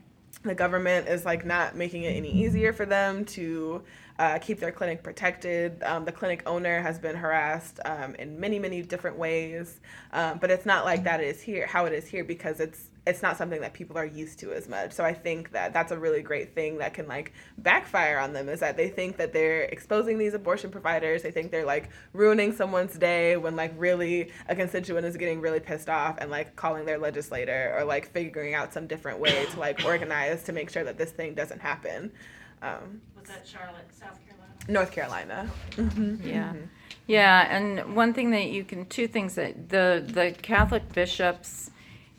the government is, like, not making it any easier for them to Uh, keep their clinic protected. Um, the clinic owner has been harassed um, in many, many different ways. Um, but it's not like that is here, how it is here, because it's it's not something that people are used to as much. So I think that that's a really great thing that can like backfire on them, is that they think that they're exposing these abortion providers. They think they're like ruining someone's day when like really a constituent is getting really pissed off and like calling their legislator or like figuring out some different way to like organize to make sure that this thing doesn't happen. Um, was that Charlotte, South Carolina? North Carolina. Mm-hmm. Yeah. Mm-hmm. Yeah, and one thing that you can, two things that the, the Catholic bishops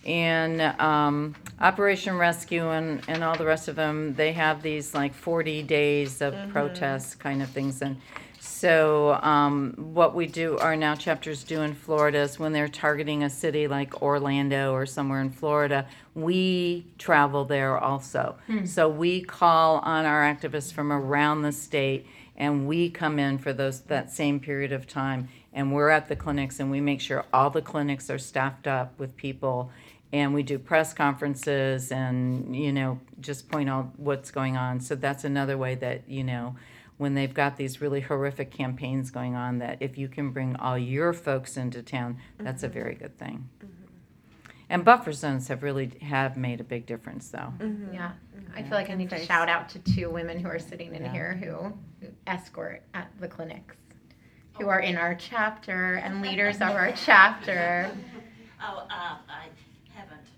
and um, Operation Rescue and, and all the rest of them, they have these like forty days of mm-hmm. protests kind of things. And so um, what we do, are now chapters do in Florida, is when they're targeting a city like Orlando or somewhere in Florida, we travel there also. Hmm. So we call on our activists from around the state, and we come in for those that same period of time, and we're at the clinics, and we make sure all the clinics are staffed up with people, and we do press conferences and, you know, just point out what's going on. So that's another way that, you know, when they've got these really horrific campaigns going on, that if you can bring all your folks into town, that's mm-hmm. a very good thing. Mm-hmm. And buffer zones have really have made a big difference, though. Mm-hmm. Yeah. Mm-hmm. I feel like I need to shout out to two women who are sitting in yeah. here who, who escort at the clinics, who are in our chapter and leaders of our chapter. Oh, uh, I haven't.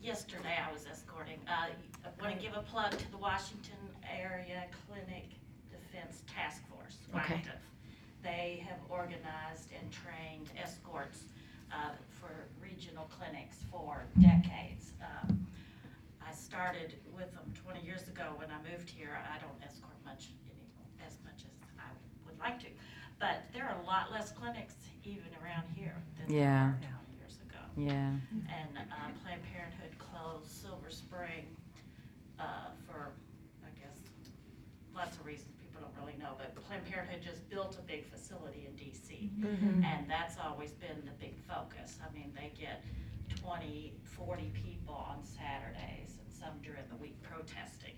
Yesterday I was escorting. Uh, I want to give a plug to the Washington Area Clinic Task Force. Okay. They have organized and trained escorts uh, for regional clinics for decades. Um, I started with them twenty years ago when I moved here. I don't escort much anymore, as much as I would like to, but there are a lot less clinics even around here than yeah. there were twenty years ago. Yeah. And uh, Planned Parenthood closed Silver Spring uh, for, I guess, lots of reasons. Really know, but Planned Parenthood just built a big facility in D C Mm-hmm. and that's always been the big focus. I mean, they get twenty, forty people on Saturdays and some during the week protesting.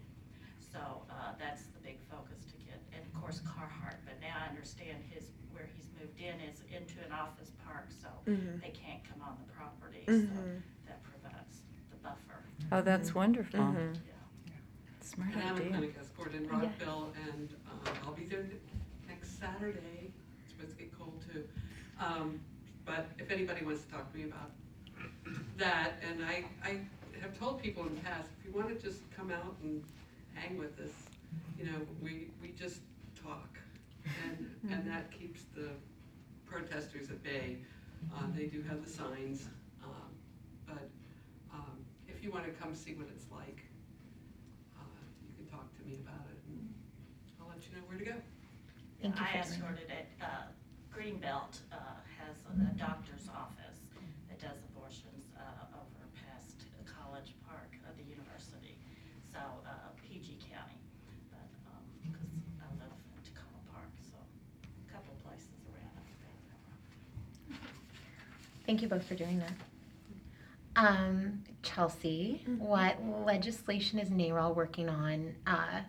So uh, that's the big focus to get, and of course Carhartt. But now I understand his where he's moved in is into an office park, so mm-hmm. they can't come on the property. Mm-hmm. So that provides the buffer. Oh, that's mm-hmm. wonderful. Mm-hmm. Yeah. Smart and idea. I have a clinic escort in Rockville, yeah. and um, I'll be there next Saturday. It's supposed to get cold, too. Um, but if anybody wants to talk to me about that, and I, I have told people in the past, if you want to just come out and hang with us, you know, we, we just talk. And mm-hmm. and that keeps the protesters at bay. Uh, they do have the signs. Um, but um, if you want to come see what it's like, uh, you can talk to me about it, and I'll let you know where to go. Yeah, I escorted it. Uh, Greenbelt uh, has a doctor's office that does abortions uh, over past College Park of the university, so uh, P G County, but because um, I live in Tacoma Park, so a couple places around. Thank you both for doing that. Um, Chelsea, mm-hmm. What legislation is NARAL working on uh,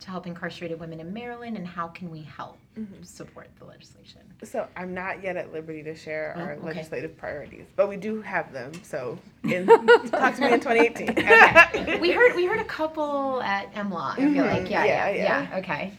to help incarcerated women in Maryland, and how can we help mm-hmm. support the legislation? So I'm not yet at liberty to share oh, our okay. legislative priorities, but we do have them. So in, talk to me in twenty eighteen. Okay. We heard we heard a couple at M L A W, I feel mm-hmm. like. Yeah yeah, yeah, yeah, yeah. Okay.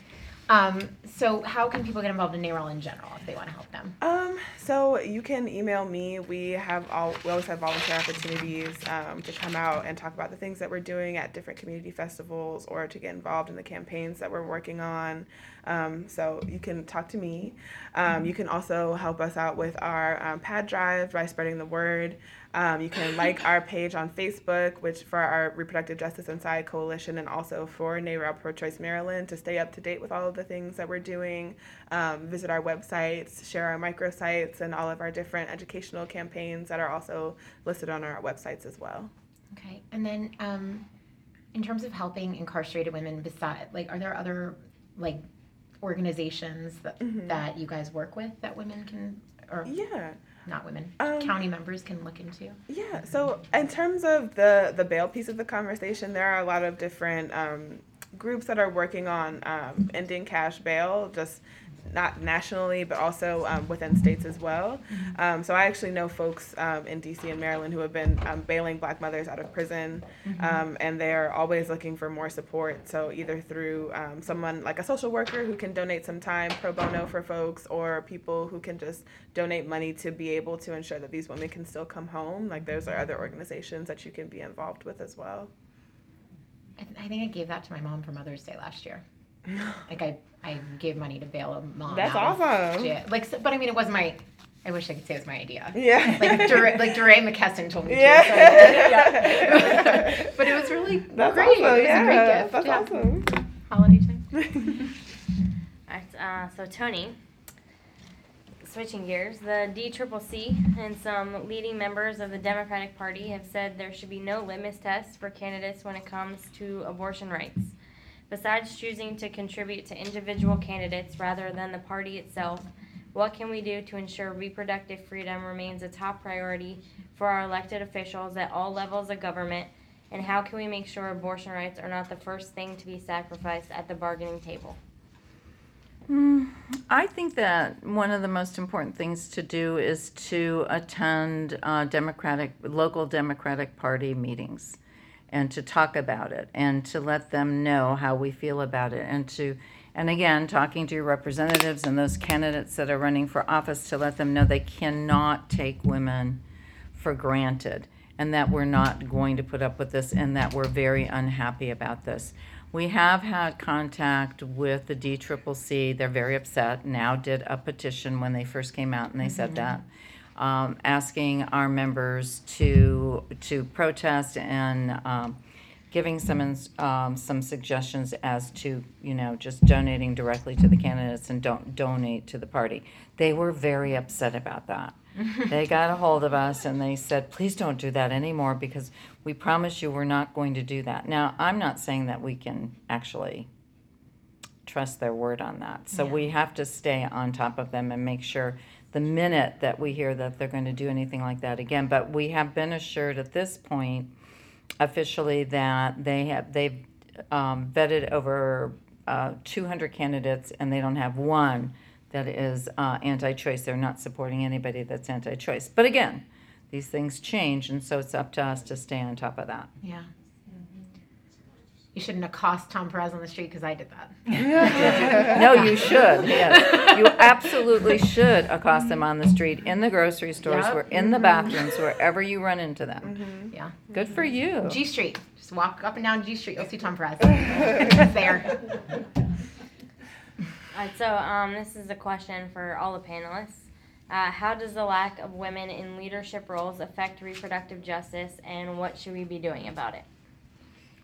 Um, so how can people get involved in NARAL in general if they want to help them? Um, so you can email me. We have all we always have volunteer opportunities um, to come out and talk about the things that we're doing at different community festivals or to get involved in the campaigns that we're working on. Um, so you can talk to me. Um, you can also help us out with our um, pad drive by spreading the word. Um, you can like our page on Facebook, which for our Reproductive Justice Inside coalition, and also for NARAL Pro-Choice Maryland, to stay up to date with all of the things that we're doing. Um, visit our websites, share our microsites, and all of our different educational campaigns that are also listed on our websites as well. Okay, and then um, in terms of helping incarcerated women, beside, like, are there other like organizations that mm-hmm. that you guys work with that women can or yeah. not women, um, county members can look into? Yeah, so in terms of the, the bail piece of the conversation, there are a lot of different um, groups that are working on um, ending cash bail, just not nationally, but also um, within states as well. Um, so I actually know folks um, in D C and Maryland who have been um, bailing Black mothers out of prison, um, and they're always looking for more support. So either through um, someone like a social worker who can donate some time pro bono for folks, or people who can just donate money to be able to ensure that these women can still come home. Like, those are other organizations that you can be involved with as well. I, th- I think I gave that to my mom for Mother's Day last year. Like, I, I gave money to bail a mom. That's out awesome. Of like, so, but I mean, it was my. I wish I could say it was my idea. Yeah. Like, Dur- like Duray McKesson told me. Yeah. To, so yeah. But it was really that's great. Awesome. It was yeah. a great gift. That's yeah. awesome. Holiday time. All right. Uh, so Toni, switching gears, the D C C C and some leading members of the Democratic Party have said there should be no litmus tests for candidates when it comes to abortion rights. Besides choosing to contribute to individual candidates rather than the party itself, what can we do to ensure reproductive freedom remains a top priority for our elected officials at all levels of government, and how can we make sure abortion rights are not the first thing to be sacrificed at the bargaining table? Mm, I think that one of the most important things to do is to attend uh, Democratic, local Democratic Party meetings, and to talk about it, and to let them know how we feel about it, and to, and again, talking to your representatives and those candidates that are running for office, to let them know they cannot take women for granted, and that we're not going to put up with this, and that we're very unhappy about this. We have had contact with the D C C C. They're very upset. Now did a petition when they first came out, and they mm-hmm. said that. Um, asking our members to to protest and um, giving some ins- um, some suggestions as to, you know, just donating directly to the candidates and don't donate to the party. They were very upset about that. They got a hold of us and they said, please don't do that anymore, because we promise you we're not going to do that. Now, I'm not saying that we can actually trust their word on that. So yeah. we have to stay on top of them and make sure the minute that we hear that they're going to do anything like that again. But we have been assured at this point officially that they have they've um, vetted over uh, two hundred candidates, and they don't have one that is uh, anti-choice. They're not supporting anybody that's anti-choice. But again, these things change, and so it's up to us to stay on top of that. Yeah. You shouldn't accost Tom Perez on the street, because I did that. No, you should. Yes. You absolutely should accost them on the street, in the grocery stores, yep. or in mm-hmm. the bathrooms, wherever you run into them. Mm-hmm. Yeah. Good for you. G Street. Just walk up and down G Street. You'll see Tom Perez. It's there. All right, so um, this is a question for all the panelists. Uh, how does the lack of women in leadership roles affect reproductive justice, and what should we be doing about it?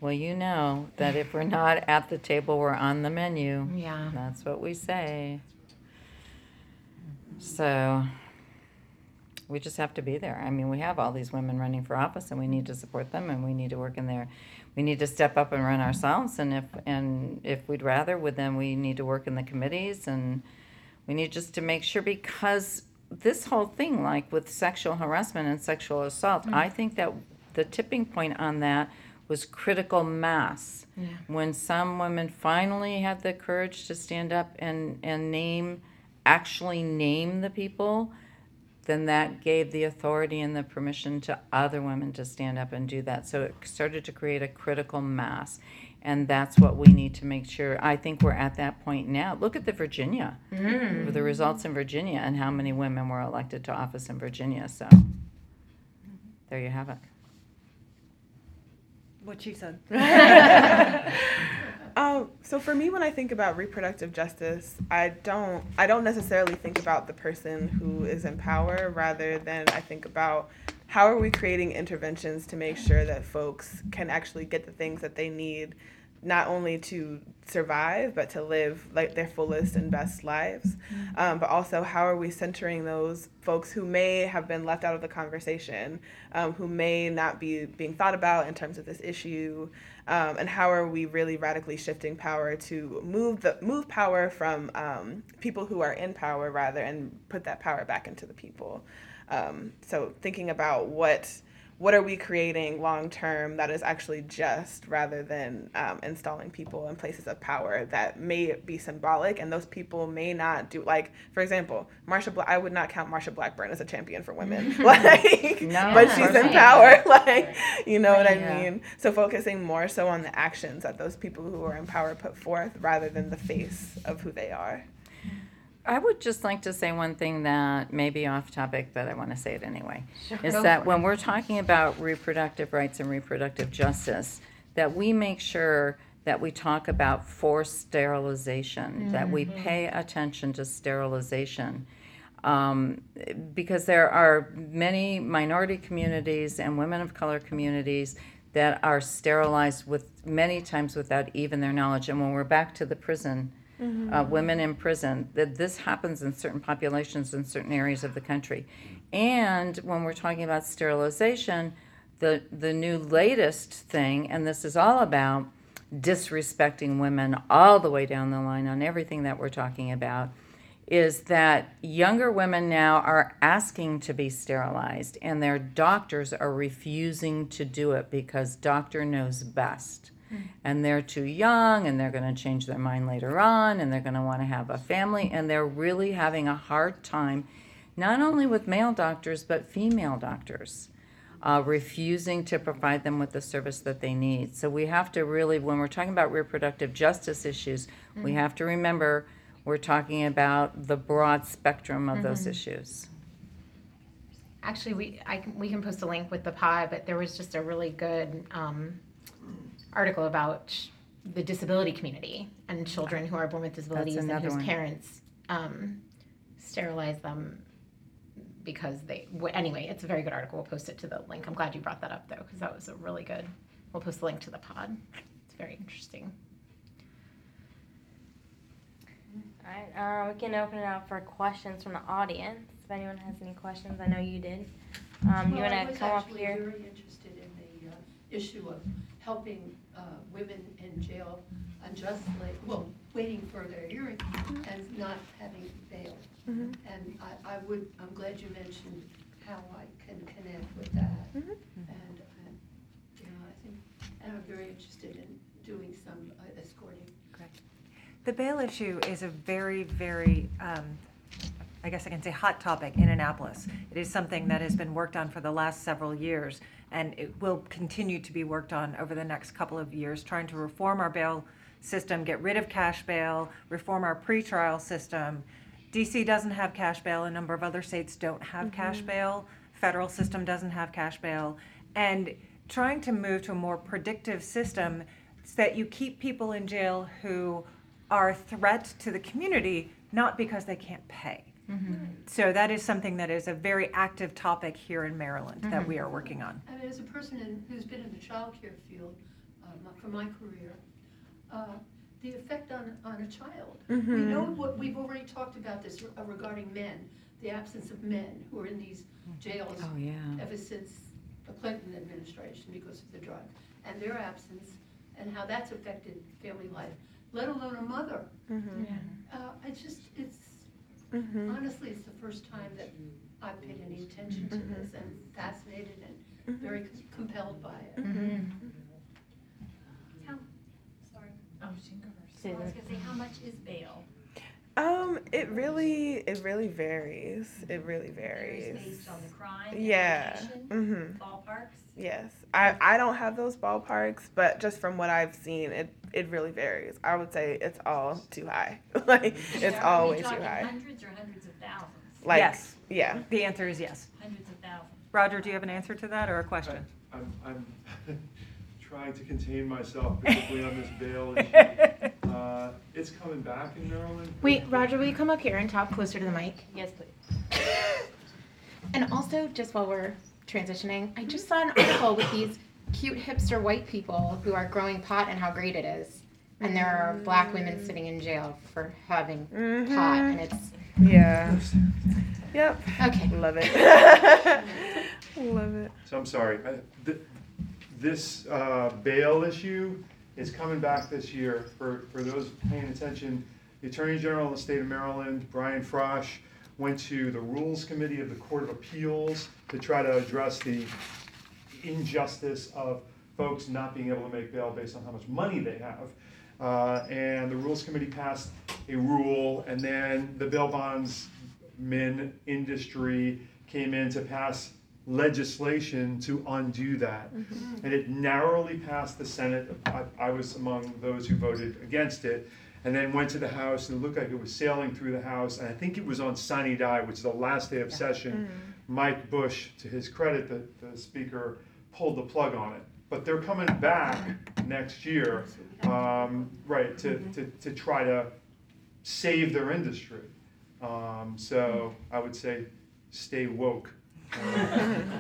Well, you know that if we're not at the table, we're on the menu. Yeah. That's what we say. So we just have to be there. I mean, we have all these women running for office, and we need to support them, and we need to work in there. We need to step up and run ourselves, and if and if we'd rather, would then we need to work in the committees, and we need just to make sure, because this whole thing, like with sexual harassment and sexual assault, mm-hmm. I think that the tipping point on that was critical mass. Yeah. When some women finally had the courage to stand up and, and name, actually name the people, then that gave the authority and the permission to other women to stand up and do that. So it started to create a critical mass. And that's what we need to make sure. I think we're at that point now. Look at the Virginia, mm. the results in Virginia, and how many women were elected to office in Virginia. So there you have it. What she said. um, so for me, when I think about reproductive justice, I don't, I don't necessarily think about the person who is in power. Rather than I think about how are we creating interventions to make sure that folks can actually get the things that they need, not only to survive, but to live like their fullest and best lives. Um, but also, how are we centering those folks who may have been left out of the conversation, um, who may not be being thought about in terms of this issue, um, and how are we really radically shifting power to move the move power from um, people who are in power, rather, and put that power back into the people. Um, so thinking about what What are we creating long-term that is actually just, rather than um, installing people in places of power that may be symbolic, and those people may not do, like, for example, Marsha. Bla- I would not count Marsha Blackburn as a champion for women, like, no, but she's in power, like, you know what I mean? Yeah. So focusing more so on the actions that those people who are in power put forth, rather than the face of who they are. I would just like to say one thing that may be off topic, but I want to say it anyway, sure, is that when we're talking about reproductive rights and reproductive justice, that we make sure that we talk about forced sterilization, mm-hmm. that we pay attention to sterilization, um, because there are many minority communities and women of color communities that are sterilized with many times without even their knowledge. And when we're back to the prison, Mm-hmm. Uh, women in prison, that this happens in certain populations in certain areas of the country. And when we're talking about sterilization, the the new latest thing, and this is all about disrespecting women all the way down the line on everything that we're talking about, is that younger women now are asking to be sterilized, and their doctors are refusing to do it because doctor knows best. And they're too young, and they're going to change their mind later on, and they're going to want to have a family, and they're really having a hard time, not only with male doctors, but female doctors, uh, refusing to provide them with the service that they need. So we have to really, when we're talking about reproductive justice issues, mm-hmm. we have to remember we're talking about the broad spectrum of mm-hmm. those issues. Actually, we I, we can post a link with the pod, but there was just a really good... Um, article about the disability community and children who are born with disabilities and whose one. parents um, sterilize them because they, w- anyway, it's a very good article. We'll post it to the link. I'm glad you brought that up, though, because that was a really good, we'll post the link to the pod. It's very interesting. All right, uh, we can open it up for questions from the audience. If anyone has any questions, I know you did. Um, well, you want to come up here? I was actually very interested in the uh, issue of helping uh, women in jail unjustly, well, waiting for their hearing and not having bail. Mm-hmm. And I, I would, I'm glad you mentioned how I can connect with that. Mm-hmm. And uh, you know, I think, and I'm very interested in doing some uh, escorting. Correct. The bail issue is a very, very, um, I guess I can say, hot topic in Annapolis. It is something that has been worked on for the last several years, and it will continue to be worked on over the next couple of years, trying to reform our bail system, get rid of cash bail, reform our pretrial system. D C doesn't have cash bail. A number of other states don't have mm-hmm. cash bail. Federal system doesn't have cash bail. And trying to move to a more predictive system so that you keep people in jail who are a threat to the community, not because they can't pay. Mm-hmm. Right. So that is something that is a very active topic here in Maryland mm-hmm. that we are working on. I mean, as a person in, who's been in the child care field uh, for my career, uh, the effect on, on a child. Mm-hmm. We know what we've already talked about this uh, regarding men, the absence of men who are in these jails oh, yeah. ever since the Clinton administration because of the drug and their absence and how that's affected family life, let alone a mother. Mm-hmm. Yeah. Uh, I just, it's, Mm-hmm. honestly, it's the first time that I've paid any attention to mm-hmm. this, and fascinated and mm-hmm. very c- compelled by it. Mm-hmm. Mm-hmm. How, sorry. Oh, she goes. I was gonna say, how much is bail? Um, it really, it really varies. Mm-hmm. It really varies. It's based on the crime. Yeah. Mm-hmm. Ballparks. Yes, I I don't have those ballparks, but just from what I've seen, it. It really varies. I would say it's all too high. Like, it's yeah, always too high. Hundreds or hundreds of thousands? Like, yes. Yeah. The answer is yes. Hundreds of thousands. Roger, do you have an answer to that or a question? I, I'm, I'm trying to contain myself, particularly on this bail issue. Uh, it's coming back in Maryland. Wait, Roger, will you come up here and talk closer to the mic? Yes, please. And also, just while we're transitioning, I just saw an article with these cute hipster white people who are growing pot and how great it is, and there are black women sitting in jail for having mm-hmm. pot, and it's yeah, yep, okay, love it, love it. So I'm sorry, I, th- this uh, bail issue is coming back this year. For for those paying attention, the Attorney General of the state of Maryland, Brian Frosch, went to the Rules Committee of the Court of Appeals to try to address the injustice of folks not being able to make bail based on how much money they have. Uh, and the Rules Committee passed a rule, and then the bail bondsman industry came in to pass legislation to undo that. Mm-hmm. And it narrowly passed the Senate. I, I was among those who voted against it, and then went to the House, and it looked like it was sailing through the House. And I think it was on Sunny Day, which is the last day of yeah. session. Mm-hmm. Mike Bush, to his credit, the, the speaker, pulled the plug on it, but they're coming back next year, um, right, to, to, to try to save their industry. Um, so I would say, stay woke. Uh,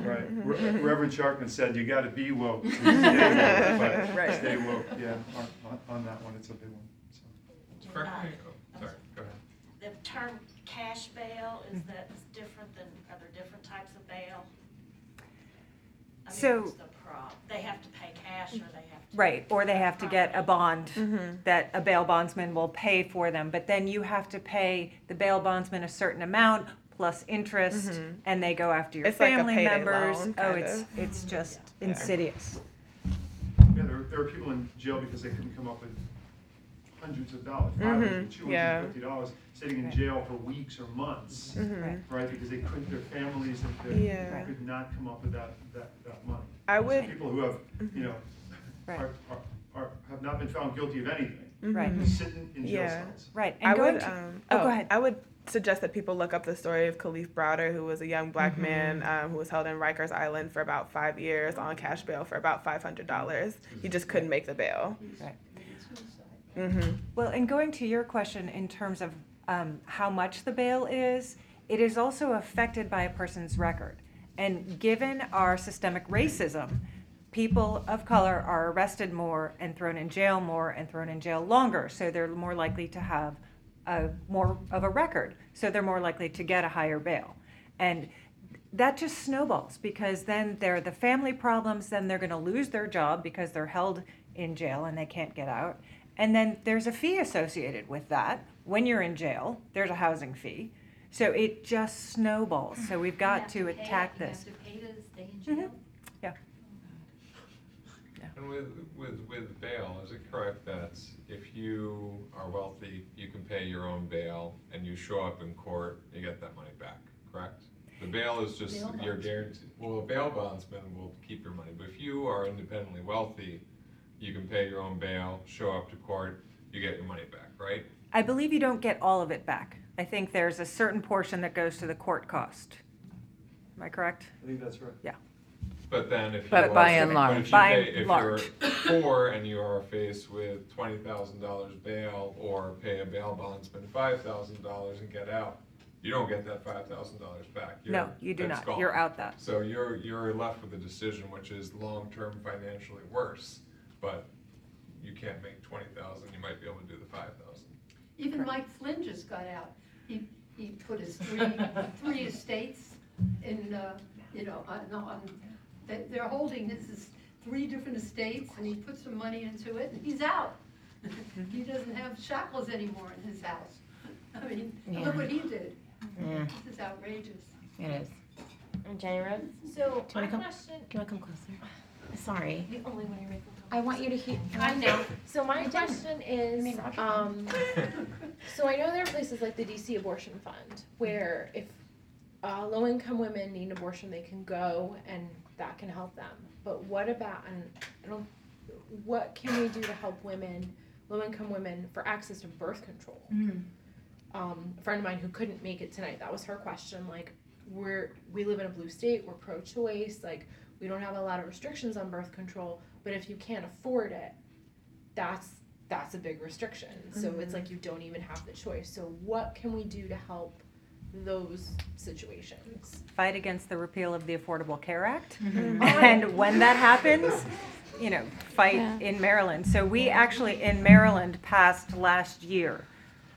right, Re- Reverend Sharkman said, you got to be woke. To stay woke, but right. Stay woke. Yeah, on, on, on that one, it's a big one. So. Uh, oh, sorry, go ahead. The term cash bail, is that different than other different types of bail? I mean, so, what's the problem? They have to pay cash, or they have to right, or they have to get a bond mm-hmm. that a bail bondsman will pay for them, but then you have to pay the bail bondsman a certain amount plus interest, mm-hmm. and they go after your it's family like a payday members. Loan, kind oh, it's of. It's just yeah. insidious. Yeah, there, there are people in jail because they couldn't come up with hundreds of dollars, five hundred dollars, mm-hmm. two hundred fifty dollars, yeah. sitting in jail for weeks or months, mm-hmm. right. right? Because they couldn't, their families yeah. they could not come up with that, that, that money. I would. So people who have, mm-hmm. you know, right. are, are, are, have not been found guilty of anything. Right. Mm-hmm. Sitting in jail yeah. cells. Right. And I would, to, um, oh, oh, go ahead. I would suggest that people look up the story of Khalif Browder, who was a young black mm-hmm. man um, who was held in Rikers Island for about five years on cash bail for about five hundred dollars. He just couldn't make the bail. Right. Mm-hmm. Well, and going to your question in terms of um, how much the bail is, it is also affected by a person's record. And given our systemic racism, people of color are arrested more and thrown in jail more and thrown in jail longer, so they're more likely to have a, more of a record, so they're more likely to get a higher bail. And that just snowballs, because then there are the family problems, then they're going to lose their job because they're held in jail and they can't get out. And then there's a fee associated with that. When you're in jail, there's a housing fee. So it just snowballs. So we've got to, to attack it. this. You have to pay to stay in jail? Mm-hmm. Yeah. yeah. And with, with with bail, is it correct that if you are wealthy, you can pay your own bail, and you show up in court, you get that money back, correct? The bail is just bail your guarantee. Well, a bail bondsman will keep your money. But if you are independently wealthy, you can pay your own bail, show up to court, you get your money back, right? I believe you don't get all of it back. I think there's a certain portion that goes to the court cost. Am I correct? I think that's right. Yeah. But then if you but by and large, by and large, if you're poor and you are faced with twenty thousand dollars bail, or pay a bail bondsman five thousand dollars and get out, you don't get that five thousand dollars back. You're, no, you do not. Gone. You're out that. So you're you're left with a decision which is long-term financially worse, but you can't make twenty thousand dollars. You might be able to do the five thousand dollars. Even right. Mike Flynn just got out. He he put his three three estates in uh, you know on, on they're holding his, his three different estates, and he put some money into it, and he's out. He doesn't have shackles anymore in his house. I mean, yeah. Look what he did. Yeah. This is outrageous. It is. Jenny Rose? So, my question... Do you want to come closer? Sorry. The only one you're making. I want you to hear... I know. So, my question is... Um, so, I know there are places like the D C Abortion Fund, where if uh, low-income women need an abortion, they can go, and that can help them. But what about... And I don't... What can we do to help women, low-income women, for access to birth control? Mm. Um, a friend of mine who couldn't make it tonight, that was her question, like, we're, we live in a blue state, we're pro-choice, like, we don't have a lot of restrictions on birth control, but if you can't afford it, that's, that's a big restriction. Mm-hmm. So it's like you don't even have the choice. So what can we do to help those situations? Fight against the repeal of the Affordable Care Act. Mm-hmm. And when that happens... you know, fight yeah. in Maryland. So we actually in Maryland passed last year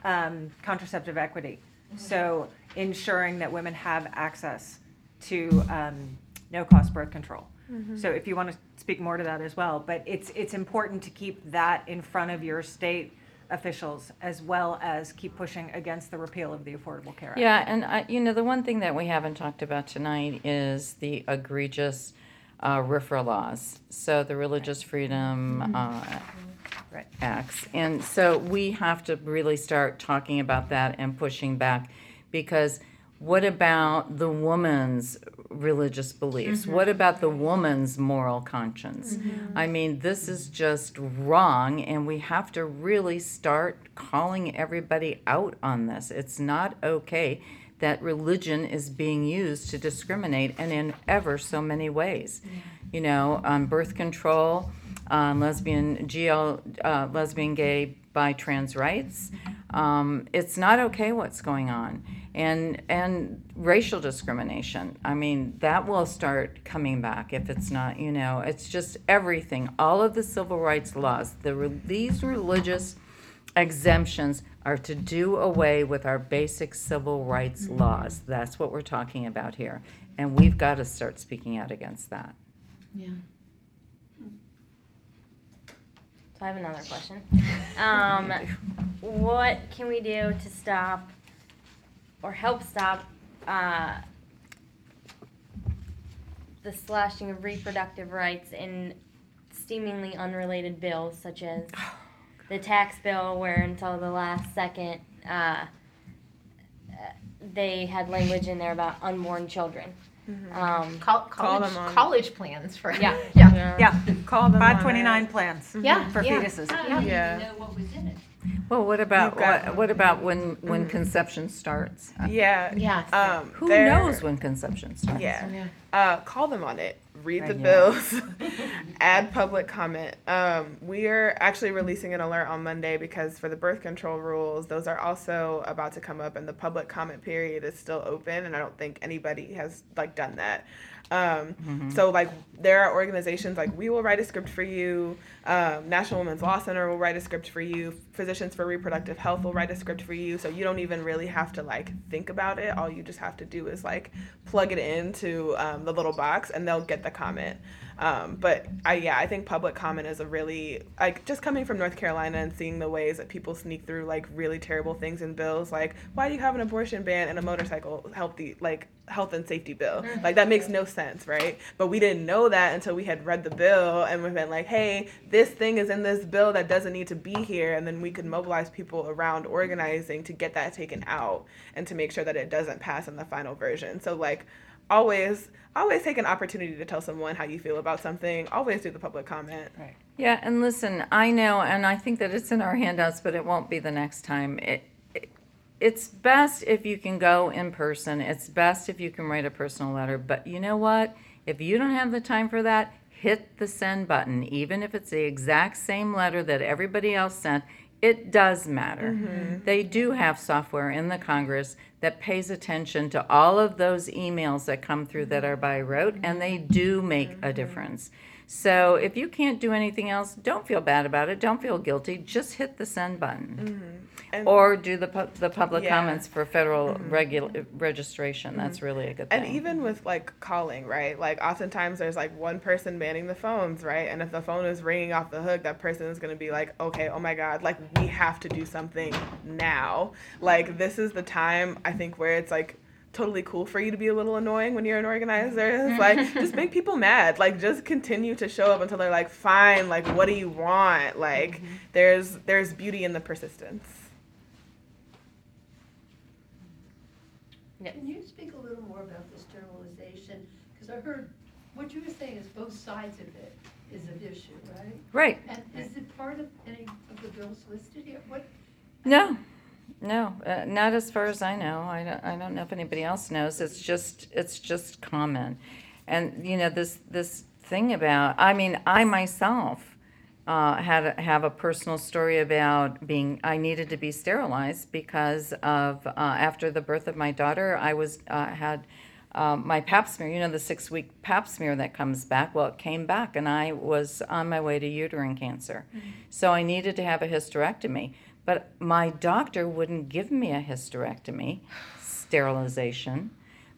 um, contraceptive equity. Mm-hmm. So ensuring that women have access to um, no-cost birth control. Mm-hmm. So if you want to speak more to that as well, but it's it's important to keep that in front of your state officials as well as keep pushing against the repeal of the Affordable Care Act. Yeah, and I, you know, the one thing that we haven't talked about tonight is the egregious Uh, R F R A laws, so the Religious Freedom uh, right. Acts. And so we have to really start talking about that and pushing back, because what about the woman's religious beliefs? Mm-hmm. What about the woman's moral conscience? Mm-hmm. I mean, this is just wrong, and we have to really start calling everybody out on this. It's not okay that religion is being used to discriminate, and in ever so many ways. Yeah. You know, on um, birth control, on uh, lesbian, G L, uh, lesbian, gay, bi, trans rights. Um, it's not okay what's going on. And, and racial discrimination, I mean, that will start coming back if it's not, you know, it's just everything. All of the civil rights laws, the re- these religious exemptions are to do away with our basic civil rights laws. That's what we're talking about here. And we've got to start speaking out against that. Yeah. So I have another question. Um, what can we do to stop or help stop uh, the slashing of reproductive rights in seemingly unrelated bills such as... the tax bill, where until the last second, uh, they had language in there about unborn children. Mm-hmm. Um, call, call college, them on. College plans for yeah yeah yeah. yeah. yeah. Call them five twenty-nine plans yeah. for yeah. fetuses. Yeah. Yeah. yeah. You know what was in it. Well, what about what, what about when when mm-hmm. conception starts? Yeah. Yeah. Um, Who knows when conception starts? Yeah. yeah. Uh, call them on it. Read the bills. Add public comment. Um, we are actually releasing an alert on Monday because for the birth control rules, those are also about to come up, and the public comment period is still open, and I don't think anybody has like done that. Um, mm-hmm. So like there are organizations like We Will Write a Script for You, um, National Women's Law Center will write a script for you, Physicians for Reproductive Health will write a script for you, so you don't even really have to like think about it. All you just have to do is like plug it into um, the little box and they'll get the comment. Um, but I, yeah, I think public comment is a really, like just coming from North Carolina and seeing the ways that people sneak through like really terrible things in bills, like why do you have an abortion ban and a motorcycle healthy like health and safety bill? Like that makes no sense, right? But we didn't know that until we had read the bill and we've been like, hey, this thing is in this bill that doesn't need to be here, and then we could mobilize people around organizing to get that taken out and to make sure that it doesn't pass in the final version. So like always, always take an opportunity to tell someone how you feel about something. Always do the public comment. Right. Yeah, and listen, I know, and I think that it's in our handouts, but it won't be the next time. It, it It's best if you can go in person. It's best if you can write a personal letter. But you know what? If you don't have the time for that, hit the send button. Even if it's the exact same letter that everybody else sent, it does matter. Mm-hmm. They do have software in the Congress that pays attention to all of those emails that come through that are by rote, and they do make mm-hmm. a difference. So if you can't do anything else, don't feel bad about it. Don't feel guilty. Just hit the send button. Mm-hmm. And or do the pu- the public yeah. comments for federal mm-hmm. regu- registration. Mm-hmm. That's really a good thing. And even with, like, calling, right? Like, oftentimes there's, like, one person manning the phones, right? And if the phone is ringing off the hook, that person is going to be like, okay, oh, my God, like, we have to do something now. Like, this is the time, I think, where it's, like, totally cool for you to be a little annoying when you're an organizer. It's like, just make people mad. Like, just continue to show up until they're like, fine, like, what do you want? Like, mm-hmm. there's there's beauty in the persistence. Can you speak a little more about this generalization? Because I heard what you were saying is both sides of it is an issue, right? Right. And is it part of any of the bills listed here? What? No. No, uh, not as far as I know. I don't, I don't know if anybody else knows. It's just it's just common. And, you know, this this thing about, I mean, I myself uh, had a, have a personal story about being, I needed to be sterilized because of, uh, after the birth of my daughter, I was uh, had uh, my pap smear, you know, the six-week pap smear that comes back. Well, it came back, and I was on my way to uterine cancer. Mm-hmm. So I needed to have a hysterectomy. But my doctor wouldn't give me a hysterectomy, sterilization,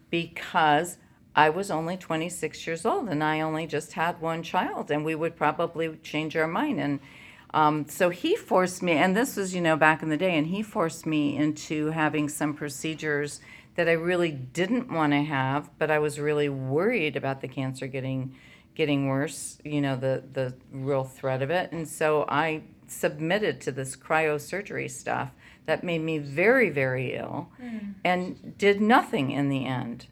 because I was only twenty-six years old and I only just had one child, and we would probably change our mind. And um, so he forced me, and this was, you know, back in the day, and he forced me into having some procedures that I really didn't want to have, but I was really worried about the cancer getting getting worse, you know, the, the real threat of it. And so I submitted to this cryosurgery stuff that made me very, very ill mm. and did nothing in the end.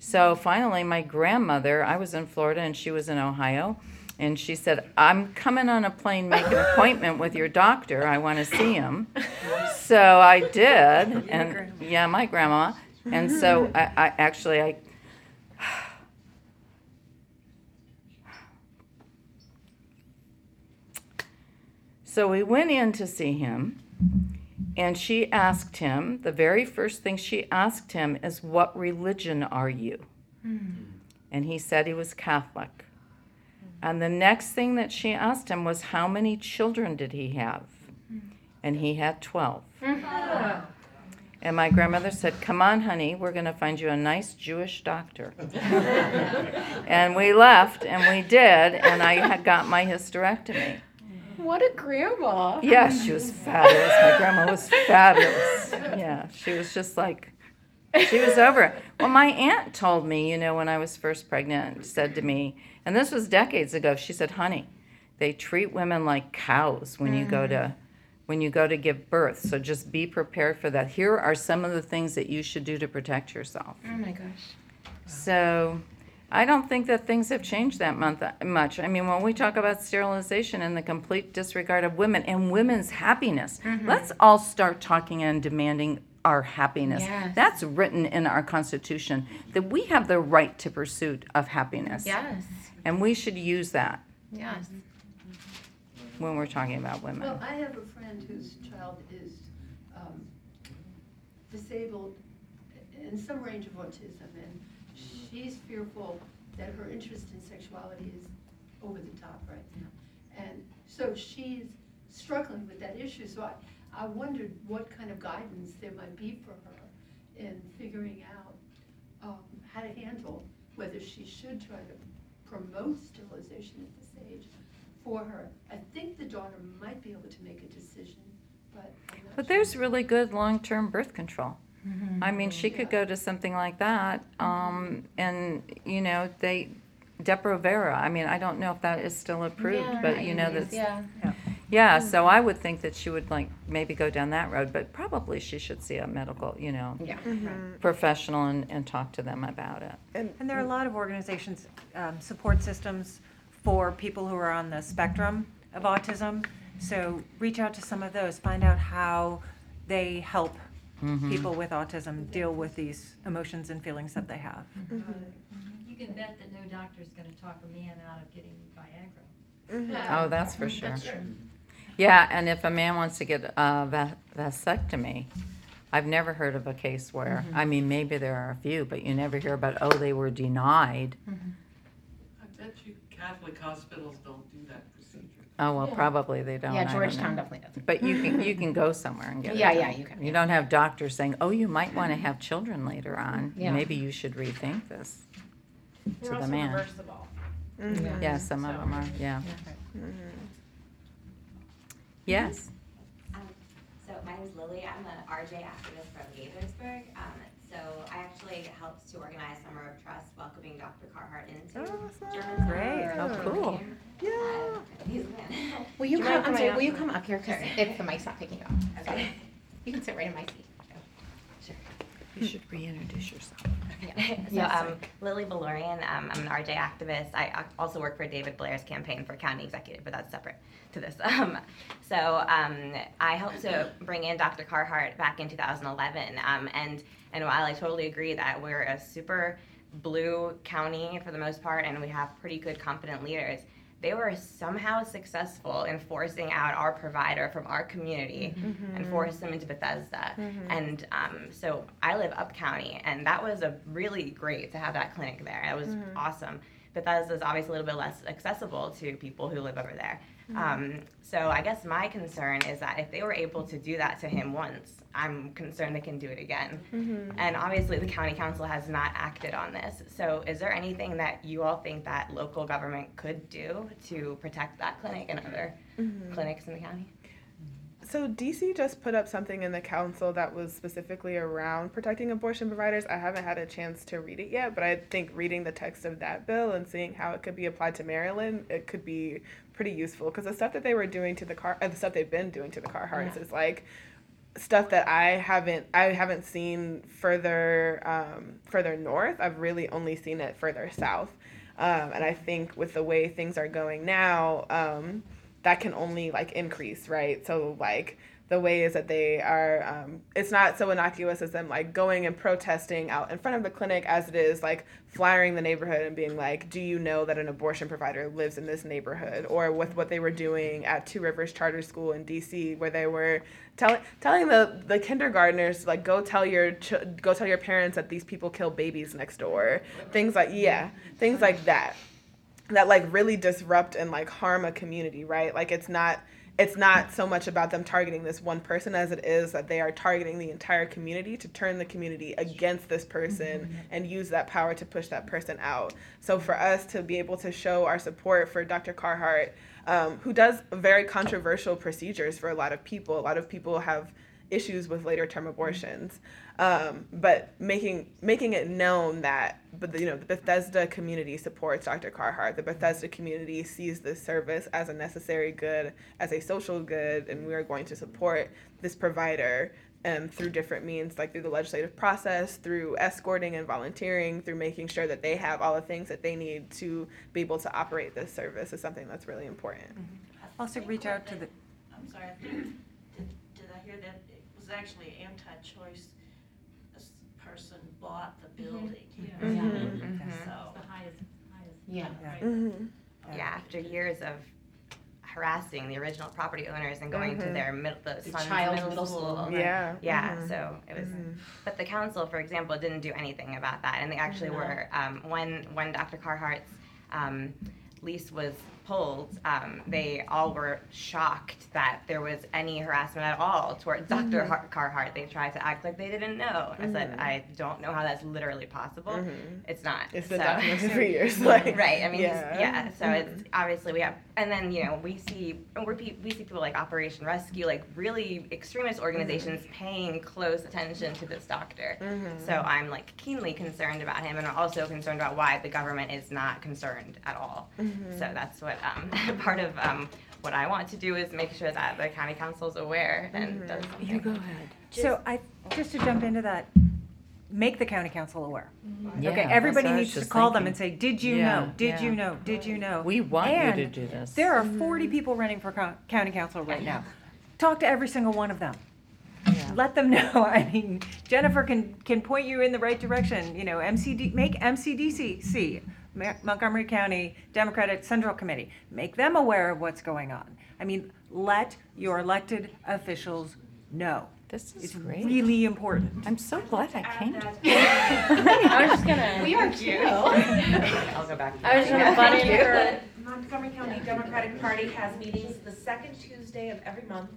So finally, my grandmother, I was in Florida and she was in Ohio, and she said, I'm coming on a plane, make an appointment with your doctor. I want to see him. So I did. And yeah, my grandma. And so I, I actually, I... So we went in to see him, and she asked him, the very first thing she asked him is, what religion are you? Mm-hmm. And he said he was Catholic. Mm-hmm. And the next thing that she asked him was, how many children did he have? Mm-hmm. And he had twelve. Mm-hmm. And my grandmother said, come on, honey, we're going to find you a nice Jewish doctor. And we left, and we did, and I had got my hysterectomy. What a grandma. Yeah, she was fabulous. My grandma was fabulous. Yeah, she was just like, she was over it. Well, my aunt told me, you know, when I was first pregnant, said to me, and this was decades ago, she said, honey, they treat women like cows when you go to when you go to give birth, so just be prepared for that. Here are some of the things that you should do to protect yourself. Oh, my gosh. So I don't think that things have changed that month much. I mean, when we talk about sterilization and the complete disregard of women and women's happiness, mm-hmm. let's all start talking and demanding our happiness. Yes. That's written in our Constitution, that we have the right to pursuit of happiness. Yes. And we should use that. Yes. When we're talking about women. Well, I have a friend whose child is um, disabled in some range of autism, and she's fearful that her interest in sexuality is over the top right now. And so she's struggling with that issue. So I, I wondered what kind of guidance there might be for her in figuring out um, how to handle whether she should try to promote sterilization at this age for her. I think the daughter might be able to make a decision, but I'm not But sure. There's really good long-term birth control. Mm-hmm. I mean, she could yeah. go to something like that, um, and, you know, they, Depo-Provera, I mean, I don't know if that is still approved, yeah, but, you know, that's, yeah. yeah, yeah. So I would think that she would, like, maybe go down that road, but probably she should see a medical, you know, yeah. mm-hmm. professional and, and talk to them about it. And, and there are a lot of organizations, um, support systems for people who are on the spectrum of autism, so reach out to some of those, find out how they help Mm-hmm. people with autism deal with these emotions and feelings that they have. Mm-hmm. You can bet that no doctor's going to talk a man out of getting Viagra. Mm-hmm. Oh, that's for sure. That's Yeah, and if a man wants to get a vas- vasectomy, I've never heard of a case where, mm-hmm. I mean, maybe there are a few, but you never hear about, oh, they were denied. Mm-hmm. I bet you Catholic hospitals don't do that procedure. Oh, well, yeah. probably they don't. Yeah, Georgetown definitely doesn't. But you can you can go somewhere and get yeah, it. Yeah, yeah, you can. You yeah. don't have doctors saying, oh, you might want to have children later on. Yeah. Maybe you should rethink this They're to the man. They're also reversible. Mm-hmm. Yeah. yeah, some so. of them are, yeah. yeah. Mm-hmm. Yes. So my name is Lily. I'm an R J activist from Gaithersburg. Um, so I actually helped to organize Summer of Trust, welcoming Doctor Carhart into awesome. German Great. Oh, cool. Yeah. Uh, he's a man. Will you, you come? I'm sorry. Will you come up here? Because if the mic's not picking up, okay. You can sit right in my seat. Sure. You should reintroduce yourself. Yeah. So um, Lily Balorian. Um, I'm an R J activist. I also work for David Blair's campaign for county executive, but that's separate to this. Um, so um, I helped to bring in Doctor Carhart back in two thousand eleven, um, and and while I totally agree that we're a super blue county for the most part, and we have pretty good competent leaders, they were somehow successful in forcing out our provider from our community mm-hmm. and forced them into Bethesda. Mm-hmm. And um, so I live up county, and that was a really great to have that clinic there. It was mm-hmm. awesome. Bethesda is obviously a little bit less accessible to people who live over there. Mm-hmm. Um, so I guess my concern is that if they were able to do that to him once, I'm concerned they can do it again. Mm-hmm. And obviously the county council has not acted on this. So is there anything that you all think that local government could do to protect that clinic and other mm-hmm. clinics in the county? So D C just put up something in the council that was specifically around protecting abortion providers. I haven't had a chance to read it yet, but I think reading the text of that bill and seeing how it could be applied to Maryland, it could be pretty useful, because the stuff that they were doing to the car, uh, the stuff they've been doing to the Carhartts yeah. is like stuff that I haven't, I haven't seen further, um, further north. I've really only seen it further south, um, and I think with the way things are going now. Um, that can only like increase, right? So like the way is that they are, um, it's not so innocuous as them like going and protesting out in front of the clinic as it is like flyering the neighborhood and being like, do you know that an abortion provider lives in this neighborhood? Or with what they were doing at Two Rivers Charter School in D C, where they were telling telling the, the kindergartners like, go tell your ch- go tell your parents that these people kill babies next door. Things like, yeah, things like that. that like really disrupt and like harm a community, right? Like it's not it's not so much about them targeting this one person as it is that they are targeting the entire community to turn the community against this person mm-hmm. and use that power to push that person out. So for us to be able to show our support for Doctor Carhart, um, who does very controversial procedures for a lot of people. A lot of people have issues with later term abortions. Um, but making making it known that, but the, you know, the Bethesda community supports Doctor Carhart. The Bethesda community sees this service as a necessary good, as a social good, and we are going to support this provider um, through different means, like through the legislative process, through escorting and volunteering, through making sure that they have all the things that they need to be able to operate this service is something that's really important. Mm-hmm. Also reach out to the... I'm sorry, I think, did, did I hear that it was actually anti-choice person bought the building. Mm-hmm. Yeah. Mm-hmm. So it's the highest, highest yeah. Right? Mm-hmm. Yeah. After years of harassing the original property owners and going mm-hmm. to their middle, the, the son's child middle school. school. Yeah. Yeah. Mm-hmm. So it was, mm-hmm. but the council, for example, didn't do anything about that, and they actually no. were um, when when Doctor Carhart's um, lease was pulled, um, they all were shocked that there was any harassment at all towards mm-hmm. Doctor Har- Carhart. They tried to act like they didn't know. Mm-hmm. I said, I don't know how that's literally possible. Mm-hmm. It's not. It's been so, documented for years. Like, right. I mean, yeah. yeah so mm-hmm. it's obviously we have, and then you know we see we're, we see people like Operation Rescue, like really extremist organizations mm-hmm. paying close attention to this doctor. Mm-hmm. So I'm like keenly concerned about him, and also concerned about why the government is not concerned at all. Mm-hmm. So that's what. Um, part of um, what I want to do is make sure that the county council is aware and mm-hmm. does something. You go ahead. Just, so I just to jump into that, make the county council aware. Mm-hmm. Yeah, okay, everybody needs to call thinking. them and say, "Did you yeah, know? Did yeah. you know? Did you know?" We want and you to do this. There are forty mm-hmm. people running for co- county council right now. Talk to every single one of them. Yeah. Let them know. I mean, Jennifer can can point you in the right direction. You know, M C D make M C D C C. Montgomery County Democratic Central Committee, make them aware of what's going on. I mean, Let your elected officials know. This is it's great. Really important. I'm so glad I came. I was just gonna. We are cute. I'll go back. I was gonna butt in for the Montgomery County Democratic Party has meetings the second Tuesday of every month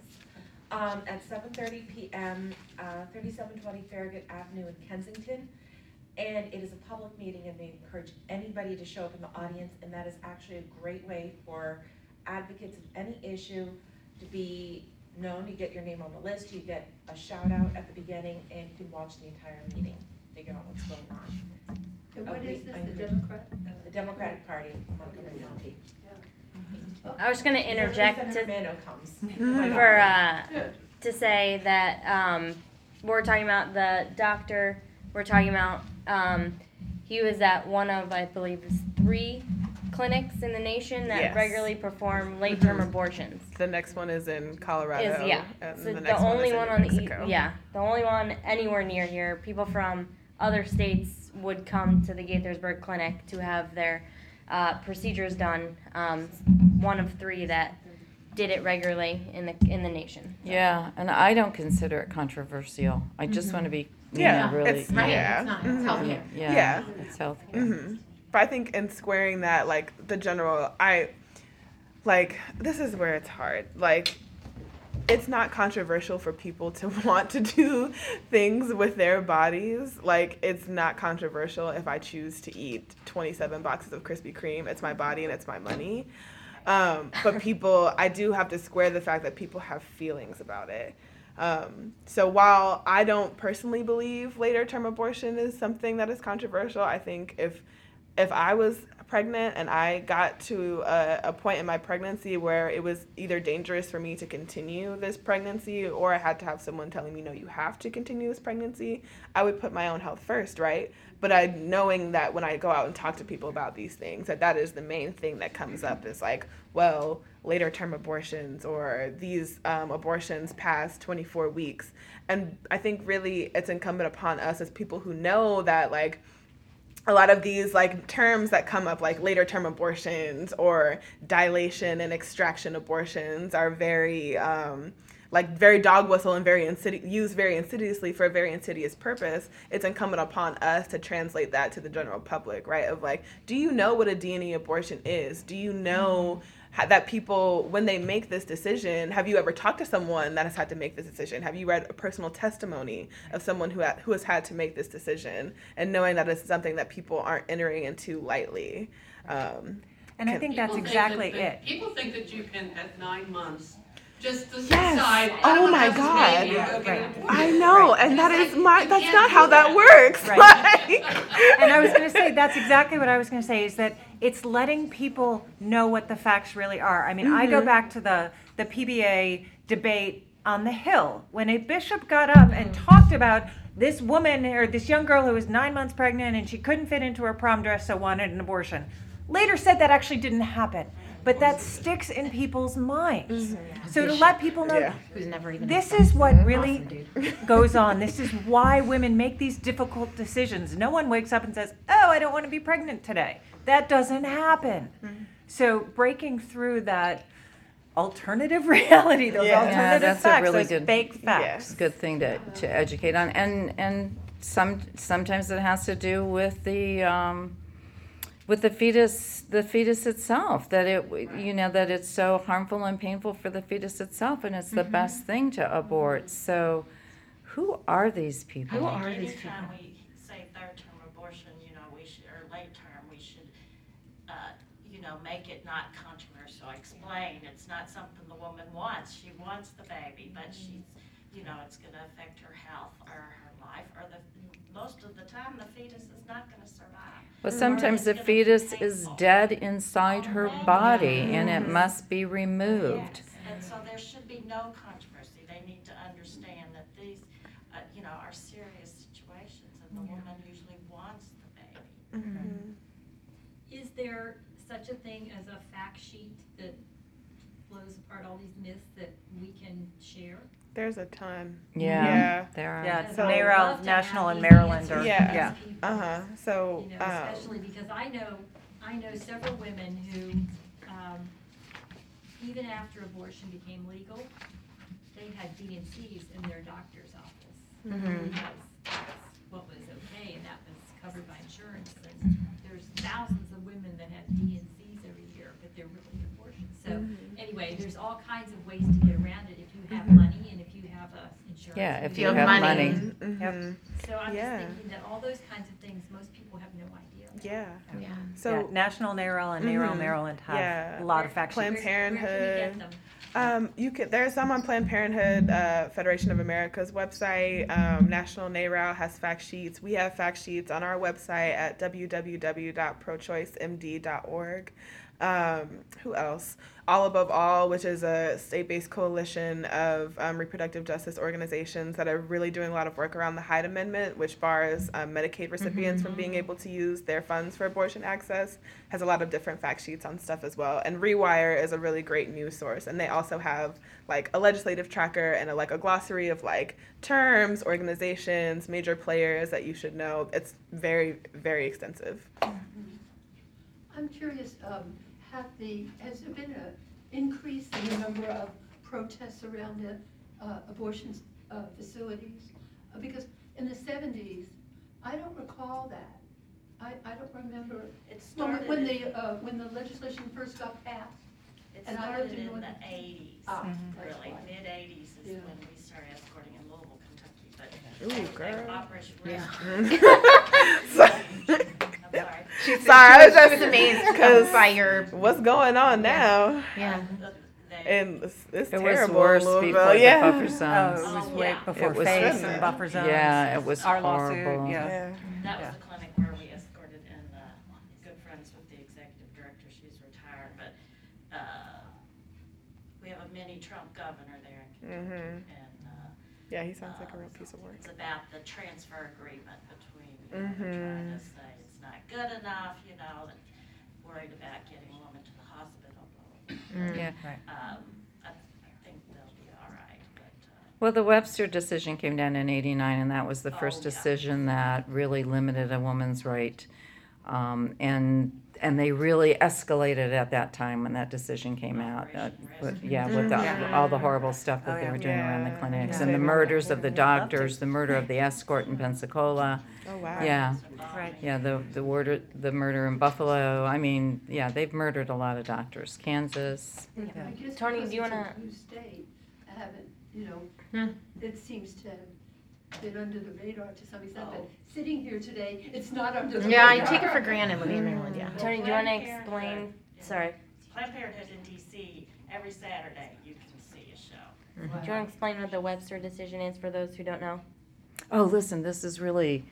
um, at seven thirty p m Uh, thirty-seven twenty Farragut Avenue in Kensington, and it is a public meeting, and they encourage anybody to show up in the audience, and that is actually a great way for advocates of any issue to be known. You get your name on the list, you get a shout out at the beginning, and you can watch the entire meeting, figure out what's going on. And what okay, is this, the, Democrat, uh, the Democratic Party of Montgomery County. Yeah. I was going to interject to, comes. for, uh, to say that um, we're talking about the doctor, we're talking about um, he was at one of, I believe, three clinics in the nation that yes. regularly perform late-term abortions. The next one is in Colorado. Is, yeah. And so the, the next only one, one on the yeah, the only one anywhere near here. People from other states would come to the Gaithersburg clinic to have their uh, procedures done. Um, one of three that did it regularly in the in the nation. So. Yeah, and I don't consider it controversial. I just mm-hmm. want to be yeah, know, really it's, yeah. yeah, it's not it's healthcare. Mm-hmm. Yeah, yeah, it's healthcare. Mm-hmm. But I think in squaring that, like, the general, I, like, this is where it's hard. Like, it's not controversial for people to want to do things with their bodies. Like, it's not controversial if I choose to eat twenty-seven boxes of Krispy Kreme. It's my body and it's my money. Um, but people, I do have to square the fact that people have feelings about it. Um, so while I don't personally believe later-term abortion is something that is controversial, I think if... If I was pregnant and I got to a, a point in my pregnancy where it was either dangerous for me to continue this pregnancy or I had to have someone telling me, no, you have to continue this pregnancy, I would put my own health first, right? But I, knowing that when I go out and talk to people about these things, that that is the main thing that comes up is like, well, later term abortions or these um, abortions past twenty-four weeks. And I think really it's incumbent upon us as people who know that, like, a lot of these, like, terms that come up, like later term abortions or dilation and extraction abortions, are very um, like very dog whistle and very insidi- used very insidiously for a very insidious purpose. It's incumbent upon us to translate that to the general public, right? Of like, do you know what a D N A abortion is? Do you know how, that people, when they make this decision, have you ever talked to someone that has had to make this decision? Have you read a personal testimony of someone who, ha- who has had to make this decision? And knowing that it's something that people aren't entering into lightly. Um, and I think that's think exactly that, it. People think that you can, at nine months, just to yes. decide. Oh, oh my God! Yeah, right. I know, right. and that is my—that's not how that, that works. Right. Like. And I was going to say that's exactly what I was going to say is that it's letting people know what the facts really are. I mean, mm-hmm. I go back to the the P B A debate on the Hill when a bishop got up and talked about this woman or this young girl who was nine months pregnant and she couldn't fit into her prom dress, so wanted an abortion. Later said that actually didn't happen. But that sticks in people's minds. Mm-hmm. So to let people know, yeah. who's never even this is what really awesome, goes on. This is why women make these difficult decisions. No one wakes up and says, oh, I don't want to be pregnant today. That doesn't happen. Mm-hmm. So breaking through that alternative reality, those yeah. alternative yeah, that's facts, a really those good, fake facts. Yeah. Good thing to, to educate on. And and some sometimes it has to do with the... Um, With the fetus, the fetus itself, that it, you know, that it's so harmful and painful for the fetus itself, and it's the mm-hmm. best thing to abort. So, who are these people? Who are these people? Anytime we say third-term abortion, you know, we should, or late-term, we should, uh, you know, make it not controversial. Explain it's not something the woman wants. She wants the baby, but she's, you know, it's going to affect her health or her life or the. Most of the time, the fetus is not going to survive. Well, sometimes the fetus is dead inside her body, and it must be removed. Yes. And so there should be no controversy. They need to understand that these, uh, you know, are serious situations, and the yeah. woman usually wants the baby. Mm-hmm. Is there such a thing as a fact sheet that blows apart all these myths that we can share? There's a ton. Yeah. Yeah. There are. Yeah, it's so NARAL, National, and Maryland. Or, yeah. yeah. Uh huh. So. You know, um, especially because I know, I know several women who um, Even after abortion became legal, they had D and Cs in their doctor's office. Mm-hmm. Because that's what was okay, and that was covered by insurance. And there's thousands of women that have D and Cs every year, but they're really abortions. So mm-hmm. anyway, there's all kinds of ways to get around it if you have mm-hmm. money and if you have uh, insurance. Yeah, if you, you have money. money. Mm-hmm. Yep. So I'm yeah. just thinking that all those kinds of things, most people have no idea. Yeah. Yeah. So yeah. National NARAL and NARAL mm-hmm. Maryland have yeah. a lot where, of factions. Planned Parenthood. Where can we get them? Um, you could. There are some on Planned Parenthood, uh, Federation of America's website. Um, National NARAL has fact sheets. We have fact sheets on our website at w w w dot pro choice m d dot org. Um, who else? All Above All, which is a state-based coalition of um, reproductive justice organizations that are really doing a lot of work around the Hyde Amendment, which bars um, Medicaid recipients mm-hmm. from being able to use their funds for abortion access, has a lot of different fact sheets on stuff as well. And Rewire is a really great news source. And they also have like a legislative tracker and a, like a glossary of like terms, organizations, major players that you should know. It's very, very extensive. I'm curious. Um, Have the, has there been an increase in the number of protests around the, uh, abortion uh, facilities? Uh, because in the seventies, I don't recall that. I, I don't remember. It started when, when the uh, when the legislation first got passed. It and started in North the eighties, ah, mm-hmm. really right. mid eighties is yeah. when we started escorting in Louisville, Kentucky. But ooh, girl. Operation Rescue. I'm sorry. She's, sorry, she's, I was just amazed because by your what's going on now. Yeah, yeah. and it's, it's it terrible. Was worse before yeah. the buffer zones. Oh, it was oh, way yeah. before phase and buffer zones. Yeah, it was our horrible. Lawsuit. Yeah. yeah, that was yeah. the clinic where we escorted in uh, good friends with the executive director. She's retired, but uh, we have a mini Trump governor there in Kentucky. Mm-hmm. And, uh, yeah, he sounds uh, like a real piece of work. It's about the transfer agreement between you know, mm-hmm. trying to say not good enough, you know, and worried about getting a woman to the hospital. Mm, yeah, right. Um, I, I think they'll be all right. But, uh, well, the Webster decision came down in eighty-nine, and that was the first oh, yeah. decision that really limited a woman's right. Um, and and they really escalated at that time when that decision came out. Uh, with, yeah, mm-hmm. with the, yeah. all the horrible stuff that oh, they yeah. were doing yeah. around the clinics yeah. and the murders of the doctors, the murder of the escort in Pensacola. Oh wow! Yeah, right. Yeah, the the murder, the murder in Buffalo. I mean, yeah, they've murdered a lot of doctors. Kansas. Yeah. Yeah. Toni, do you want to? State, I haven't. You know, huh? It seems to have been under the radar to some extent. Oh. But sitting here today, it's not under the yeah, radar. Yeah, you take it for granted when you're in Maryland. Yeah. Toni, do you want to explain? Yeah. Sorry. Planned Parenthood in D C every Saturday you can see a show. Mm-hmm. Wow. Do you want to explain what the Webster decision is for those who don't know? Oh, listen, this is really.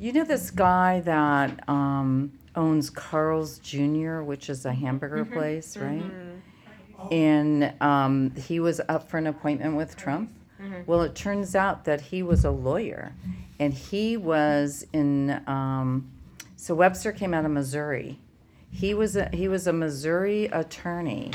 You know this guy that um, owns Carl's Junior, which is a hamburger mm-hmm. place, right? Mm-hmm. And um, he was up for an appointment with Trump. Mm-hmm. Well, it turns out that he was a lawyer, and he was in. Um, so Webster came out of Missouri. He was a, he was a Missouri attorney,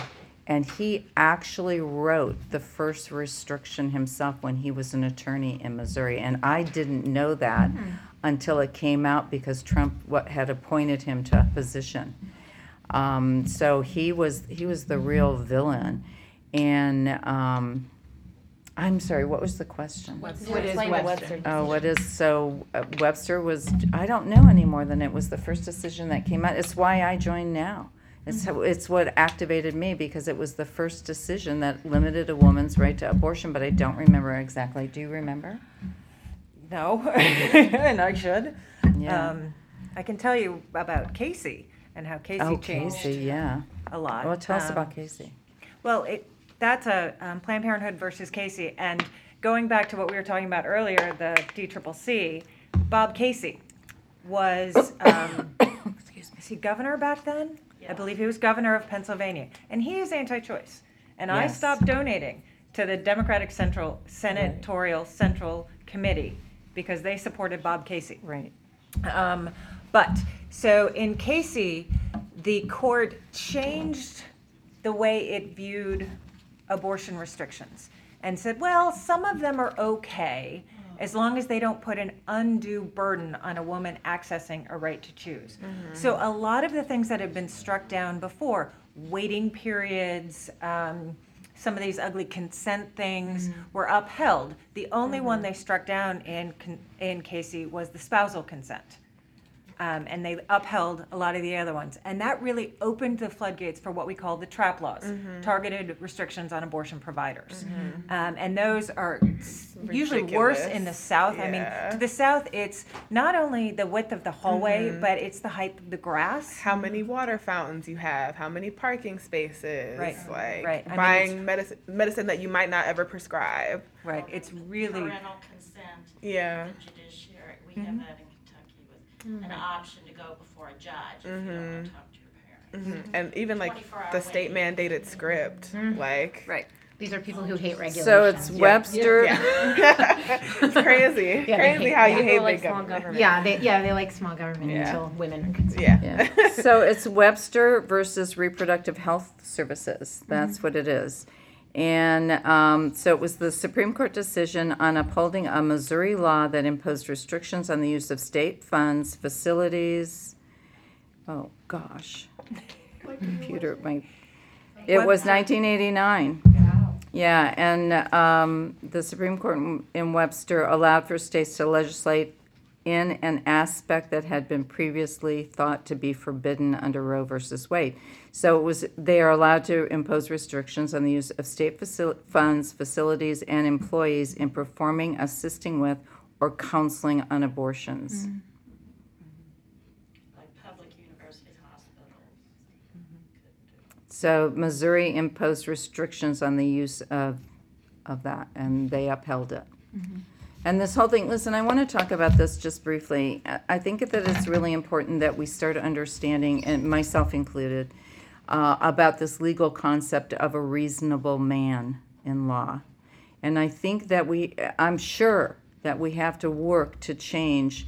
and he actually wrote the first restriction himself when he was an attorney in Missouri. And I didn't know that. Mm-hmm. until it came out because Trump what had appointed him to a position. Um, so he was he was the real villain. And um, I'm sorry, what was the question? Webster. What is Webster? Oh, what is, so uh, Webster was, I don't know any more than it was the first decision that came out. It's why I joined now. It's, mm-hmm. it's what activated me because it was the first decision that limited a woman's right to abortion, but I don't remember exactly. Do you remember? No, and I should. Yeah. Um, I can tell you about Casey and how Casey oh, changed Casey, yeah. a lot. Well, tell um, us about Casey. Well, it, that's a um, Planned Parenthood versus Casey. And going back to what we were talking about earlier, the D C C C, Bob Casey was um, excuse me. Was he governor back then? Yeah. I believe he was governor of Pennsylvania. And he is anti-choice. And yes. I stopped donating to the Democratic Central Senatorial right. Central Committee. Because they supported Bob Casey. Right. Um, but, so in Casey, the court changed the way it viewed abortion restrictions and said, well, some of them are okay, as long as they don't put an undue burden on a woman accessing a right to choose. Mm-hmm. So a lot of the things that have been struck down before, waiting periods, um, some of these ugly consent things mm-hmm. were upheld. The only mm-hmm. one they struck down in in Casey was the spousal consent. Um, and they upheld a lot of the other ones. And that really opened the floodgates for what we call the trap laws, mm-hmm. targeted restrictions on abortion providers. Mm-hmm. Um, and those are usually worse in the South. Yeah. I mean, to the South, it's not only the width of the hallway, mm-hmm. but it's the height of the grass. How many water fountains you have, how many parking spaces, right. like right. I buying mean, medicine, medicine that you might not ever prescribe. Right, it's really... Parental consent. Yeah. The judiciary, we mm-hmm. have that in Mm-hmm. an option to go before a judge if mm-hmm. you don't want to talk to your parents. Mm-hmm. And even like the state-mandated script, mm-hmm. like... Right. These are people who hate regulations. So it's yeah. Webster. Yeah. Yeah. It's crazy. Yeah, crazy hate, how yeah. you hate like big small government. government. Yeah, they, yeah, they like small government yeah. until women are concerned. Yeah. yeah. So it's Webster versus Reproductive Health Services. That's mm-hmm. what it is. And um, so it was the Supreme Court decision on upholding a Missouri law that imposed restrictions on the use of state funds, facilities. Oh, gosh. Computer. My, it was nineteen eighty-nine. Wow. Yeah, and um, the Supreme Court in Webster allowed for states to legislate in an aspect that had been previously thought to be forbidden under Roe versus Wade. So it was they are allowed to impose restrictions on the use of state facil- funds, facilities, and employees in performing, assisting with, or counseling on abortions. Mm-hmm. Like public university hospitals. Mm-hmm. So Missouri imposed restrictions on the use of, of that, and they upheld it. Mm-hmm. And this whole thing, listen, I want to talk about this just briefly. I think that it's really important that we start understanding, and myself included, uh, about this legal concept of a reasonable man in law. And I think that we, I'm sure that we have to work to change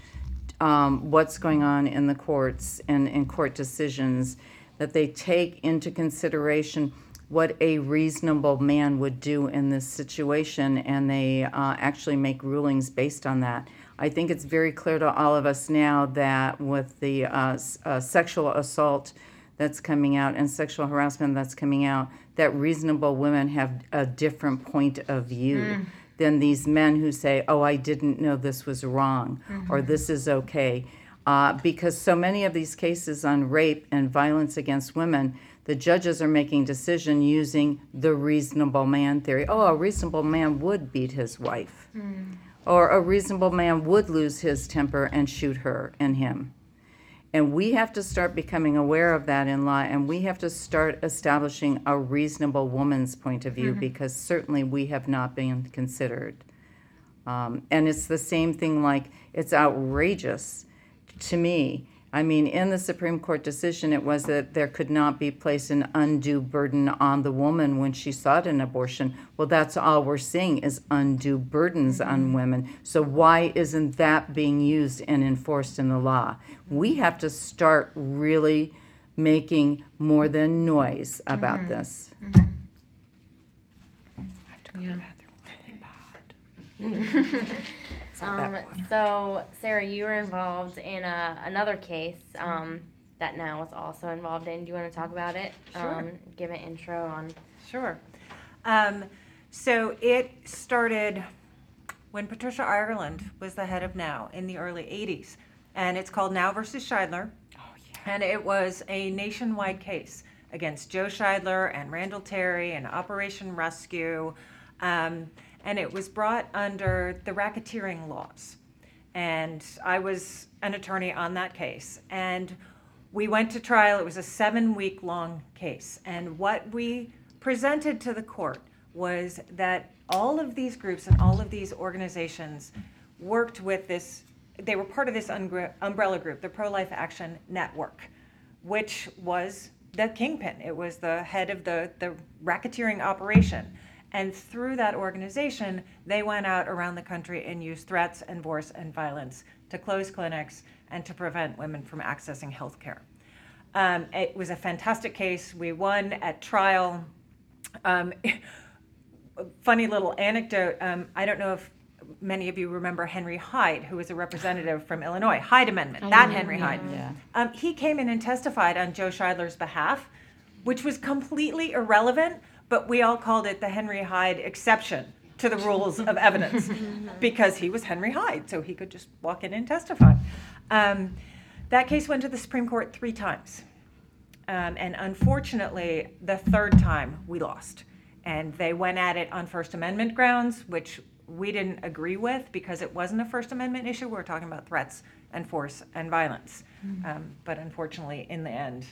um, what's going on in the courts and in court decisions, that they take into consideration what a reasonable man would do in this situation, and they uh, actually make rulings based on that. I think it's very clear to all of us now that with the uh, s- uh, sexual assault that's coming out and sexual harassment that's coming out, that reasonable women have a different point of view mm. than these men who say, oh, I didn't know this was wrong, mm-hmm. or this is okay. Uh, because so many of these cases on rape and violence against women, the judges are making decision using the reasonable man theory. Oh, a reasonable man would beat his wife. Mm. Or a reasonable man would lose his temper and shoot her and him. And we have to start becoming aware of that in law, and we have to start establishing a reasonable woman's point of view, mm-hmm. because certainly we have not been considered. Um, and it's the same thing, like, it's outrageous to me. I mean, in the Supreme Court decision, it was that there could not be placed an undue burden on the woman when she sought an abortion. Well, that's all we're seeing is undue burdens mm-hmm. on women. So why isn't that being used and enforced in the law? We have to start really making more than noise about mm-hmm. this. Mm-hmm. I have to go yeah. to the bathroom. Really bad. Um, so, Sarah, you were involved in a, another case um, that now is also involved in. Do you want to talk about it? Sure. Um, give an intro on... Sure. Um, so it started when Patricia Ireland was the head of NOW in the early eighties. And it's called NOW versus Scheidler. Oh, yeah. And it was a nationwide case against Joe Scheidler and Randall Terry and Operation Rescue. Um... And it was brought under the racketeering laws. And I was an attorney on that case. And we went to trial. It was a seven week long case. And what we presented to the court was that all of these groups and all of these organizations worked with this, they were part of this un- umbrella group, the Pro-Life Action Network, which was the kingpin. It was the head of the, the racketeering operation. And through that organization, they went out around the country and used threats and force and violence to close clinics and to prevent women from accessing health care. Um, it was a fantastic case. We won at trial. Um, funny little anecdote. Um, I don't know if many of you remember Henry Hyde, who was a representative from Illinois, Hyde Amendment, I that know, Henry yeah. Hyde. Yeah. Um, he came in and testified on Joe Shidler's behalf, which was completely irrelevant, but we all called it the Henry Hyde exception to the rules of evidence because he was Henry Hyde, so he could just walk in and testify. Um, that case went to the Supreme Court three times. Um, and unfortunately, the third time we lost. And they went at it on First Amendment grounds, which we didn't agree with because it wasn't a First Amendment issue. We were talking about threats and force and violence. Mm-hmm. Um, but unfortunately, in the end,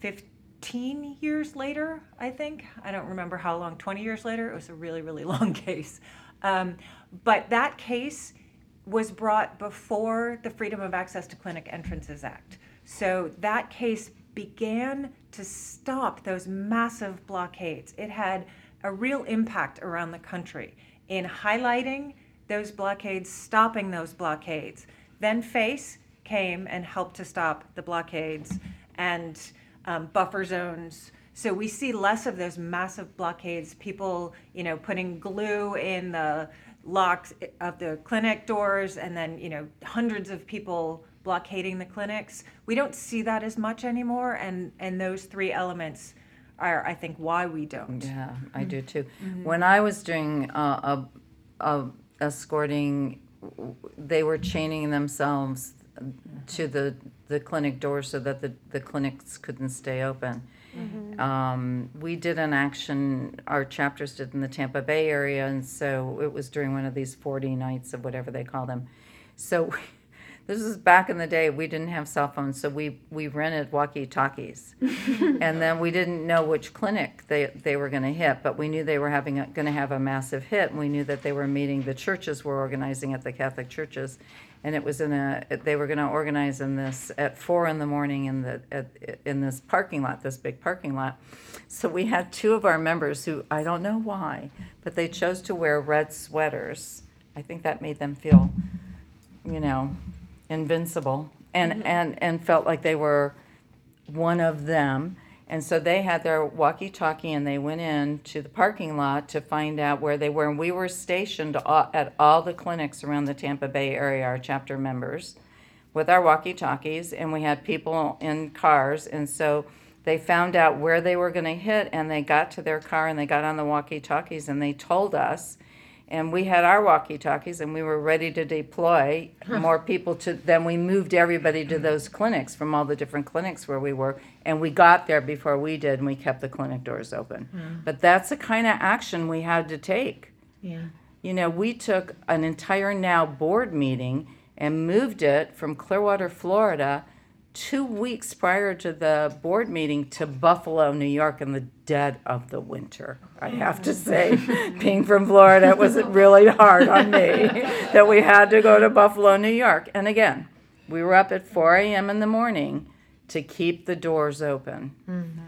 fifteen years later, I think, I don't remember how long, twenty years later, it was a really, really long case. Um, but that case was brought before the Freedom of Access to Clinic Entrances Act. So that case began to stop those massive blockades. It had a real impact around the country in highlighting those blockades, stopping those blockades. Then FACE came and helped to stop the blockades and um, buffer zones. So we see less of those massive blockades, people, you know, putting glue in the locks of the clinic doors and then, you know, hundreds of people blockading the clinics. We don't see that as much anymore, and, and those three elements are, I think, why we don't. Yeah, I do too. Mm-hmm. When I was doing uh, a, a escorting, they were chaining themselves to the, the clinic door so that the, the clinics couldn't stay open. Mm-hmm. Um, we did an action, our chapters did in the Tampa Bay area, and so it was during one of these forty nights of whatever they call them. So we, this is back in the day, we didn't have cell phones, so we, we rented walkie-talkies. And then we didn't know which clinic they, they were going to hit, but we knew they were having going to have a massive hit, and we knew that they were meeting, the churches were organizing at the Catholic churches, and it was in a, they were going to organize in this at four in the morning in the at, in this parking lot, this big parking lot. So we had two of our members who, I don't know why, but they chose to wear red sweaters. I think that made them feel, you know, invincible, and, mm-hmm. and, and felt like they were one of them. And so they had their walkie-talkie, and they went in to the parking lot to find out where they were. And we were stationed all, at all the clinics around the Tampa Bay area, our chapter members, with our walkie-talkies, and we had people in cars. And so they found out where they were going to hit, and they got to their car, and they got on the walkie-talkies, and they told us. And we had our walkie-talkies, and we were ready to deploy more people to, then we moved everybody to those clinics from all the different clinics where we were, and we got there before we did, and we kept the clinic doors open. Yeah. But that's the kind of action we had to take. Yeah. You know, we took an entire now board meeting and moved it from Clearwater, Florida, two weeks prior to the board meeting to Buffalo, New York, in the dead of the winter. I have to say, being from Florida, it was really hard on me that we had to go to Buffalo, New York. And again, we were up at four a.m. in the morning to keep the doors open. Mm-hmm.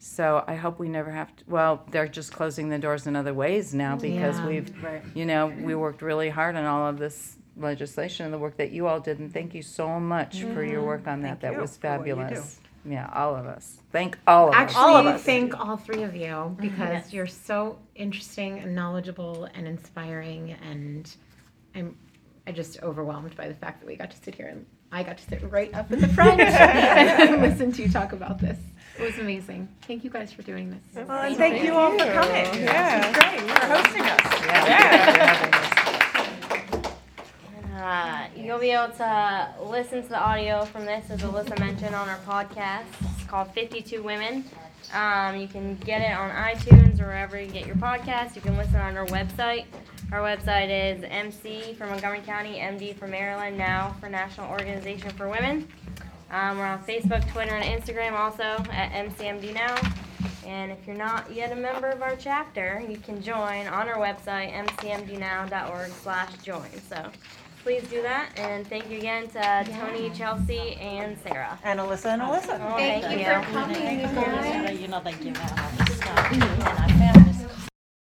So I hope we never have to, well, they're just closing the doors in other ways now because yeah. we've, right. you know, we worked really hard on all of this legislation and the work that you all did, and thank you so much yeah. for your work on that. Thank that you. Was fabulous. Yeah, all of us. Thank all of Actually, us. All of us. Thank all three of you because mm-hmm. you're so interesting and knowledgeable and inspiring, and I'm I just overwhelmed by the fact that we got to sit here and I got to sit right up in the front and listen to you talk about this. It was amazing. Thank you guys for doing this. Well, well and thank, thank you all for coming. Yeah, yeah. This is great. You're hosting us. Yeah. yeah. Uh, you'll be able to listen to the audio from this, as Alyssa mentioned, on our podcast. It's called fifty-two Women. Um, you can get it on iTunes or wherever you get your podcast. You can listen on our website. Our website is M C for Montgomery County, M D for Maryland, now for National Organization for Women. Um, we're on Facebook, Twitter, and Instagram also at M C M D now. And if you're not yet a member of our chapter, you can join on our website, m c m d now dot org slash join. So please do that, and thank you again to yeah. Toni, Chelsea, and Sarah. And Alyssa and Alyssa. Oh, thank, thank you for coming, you guys. You know, thank you, man.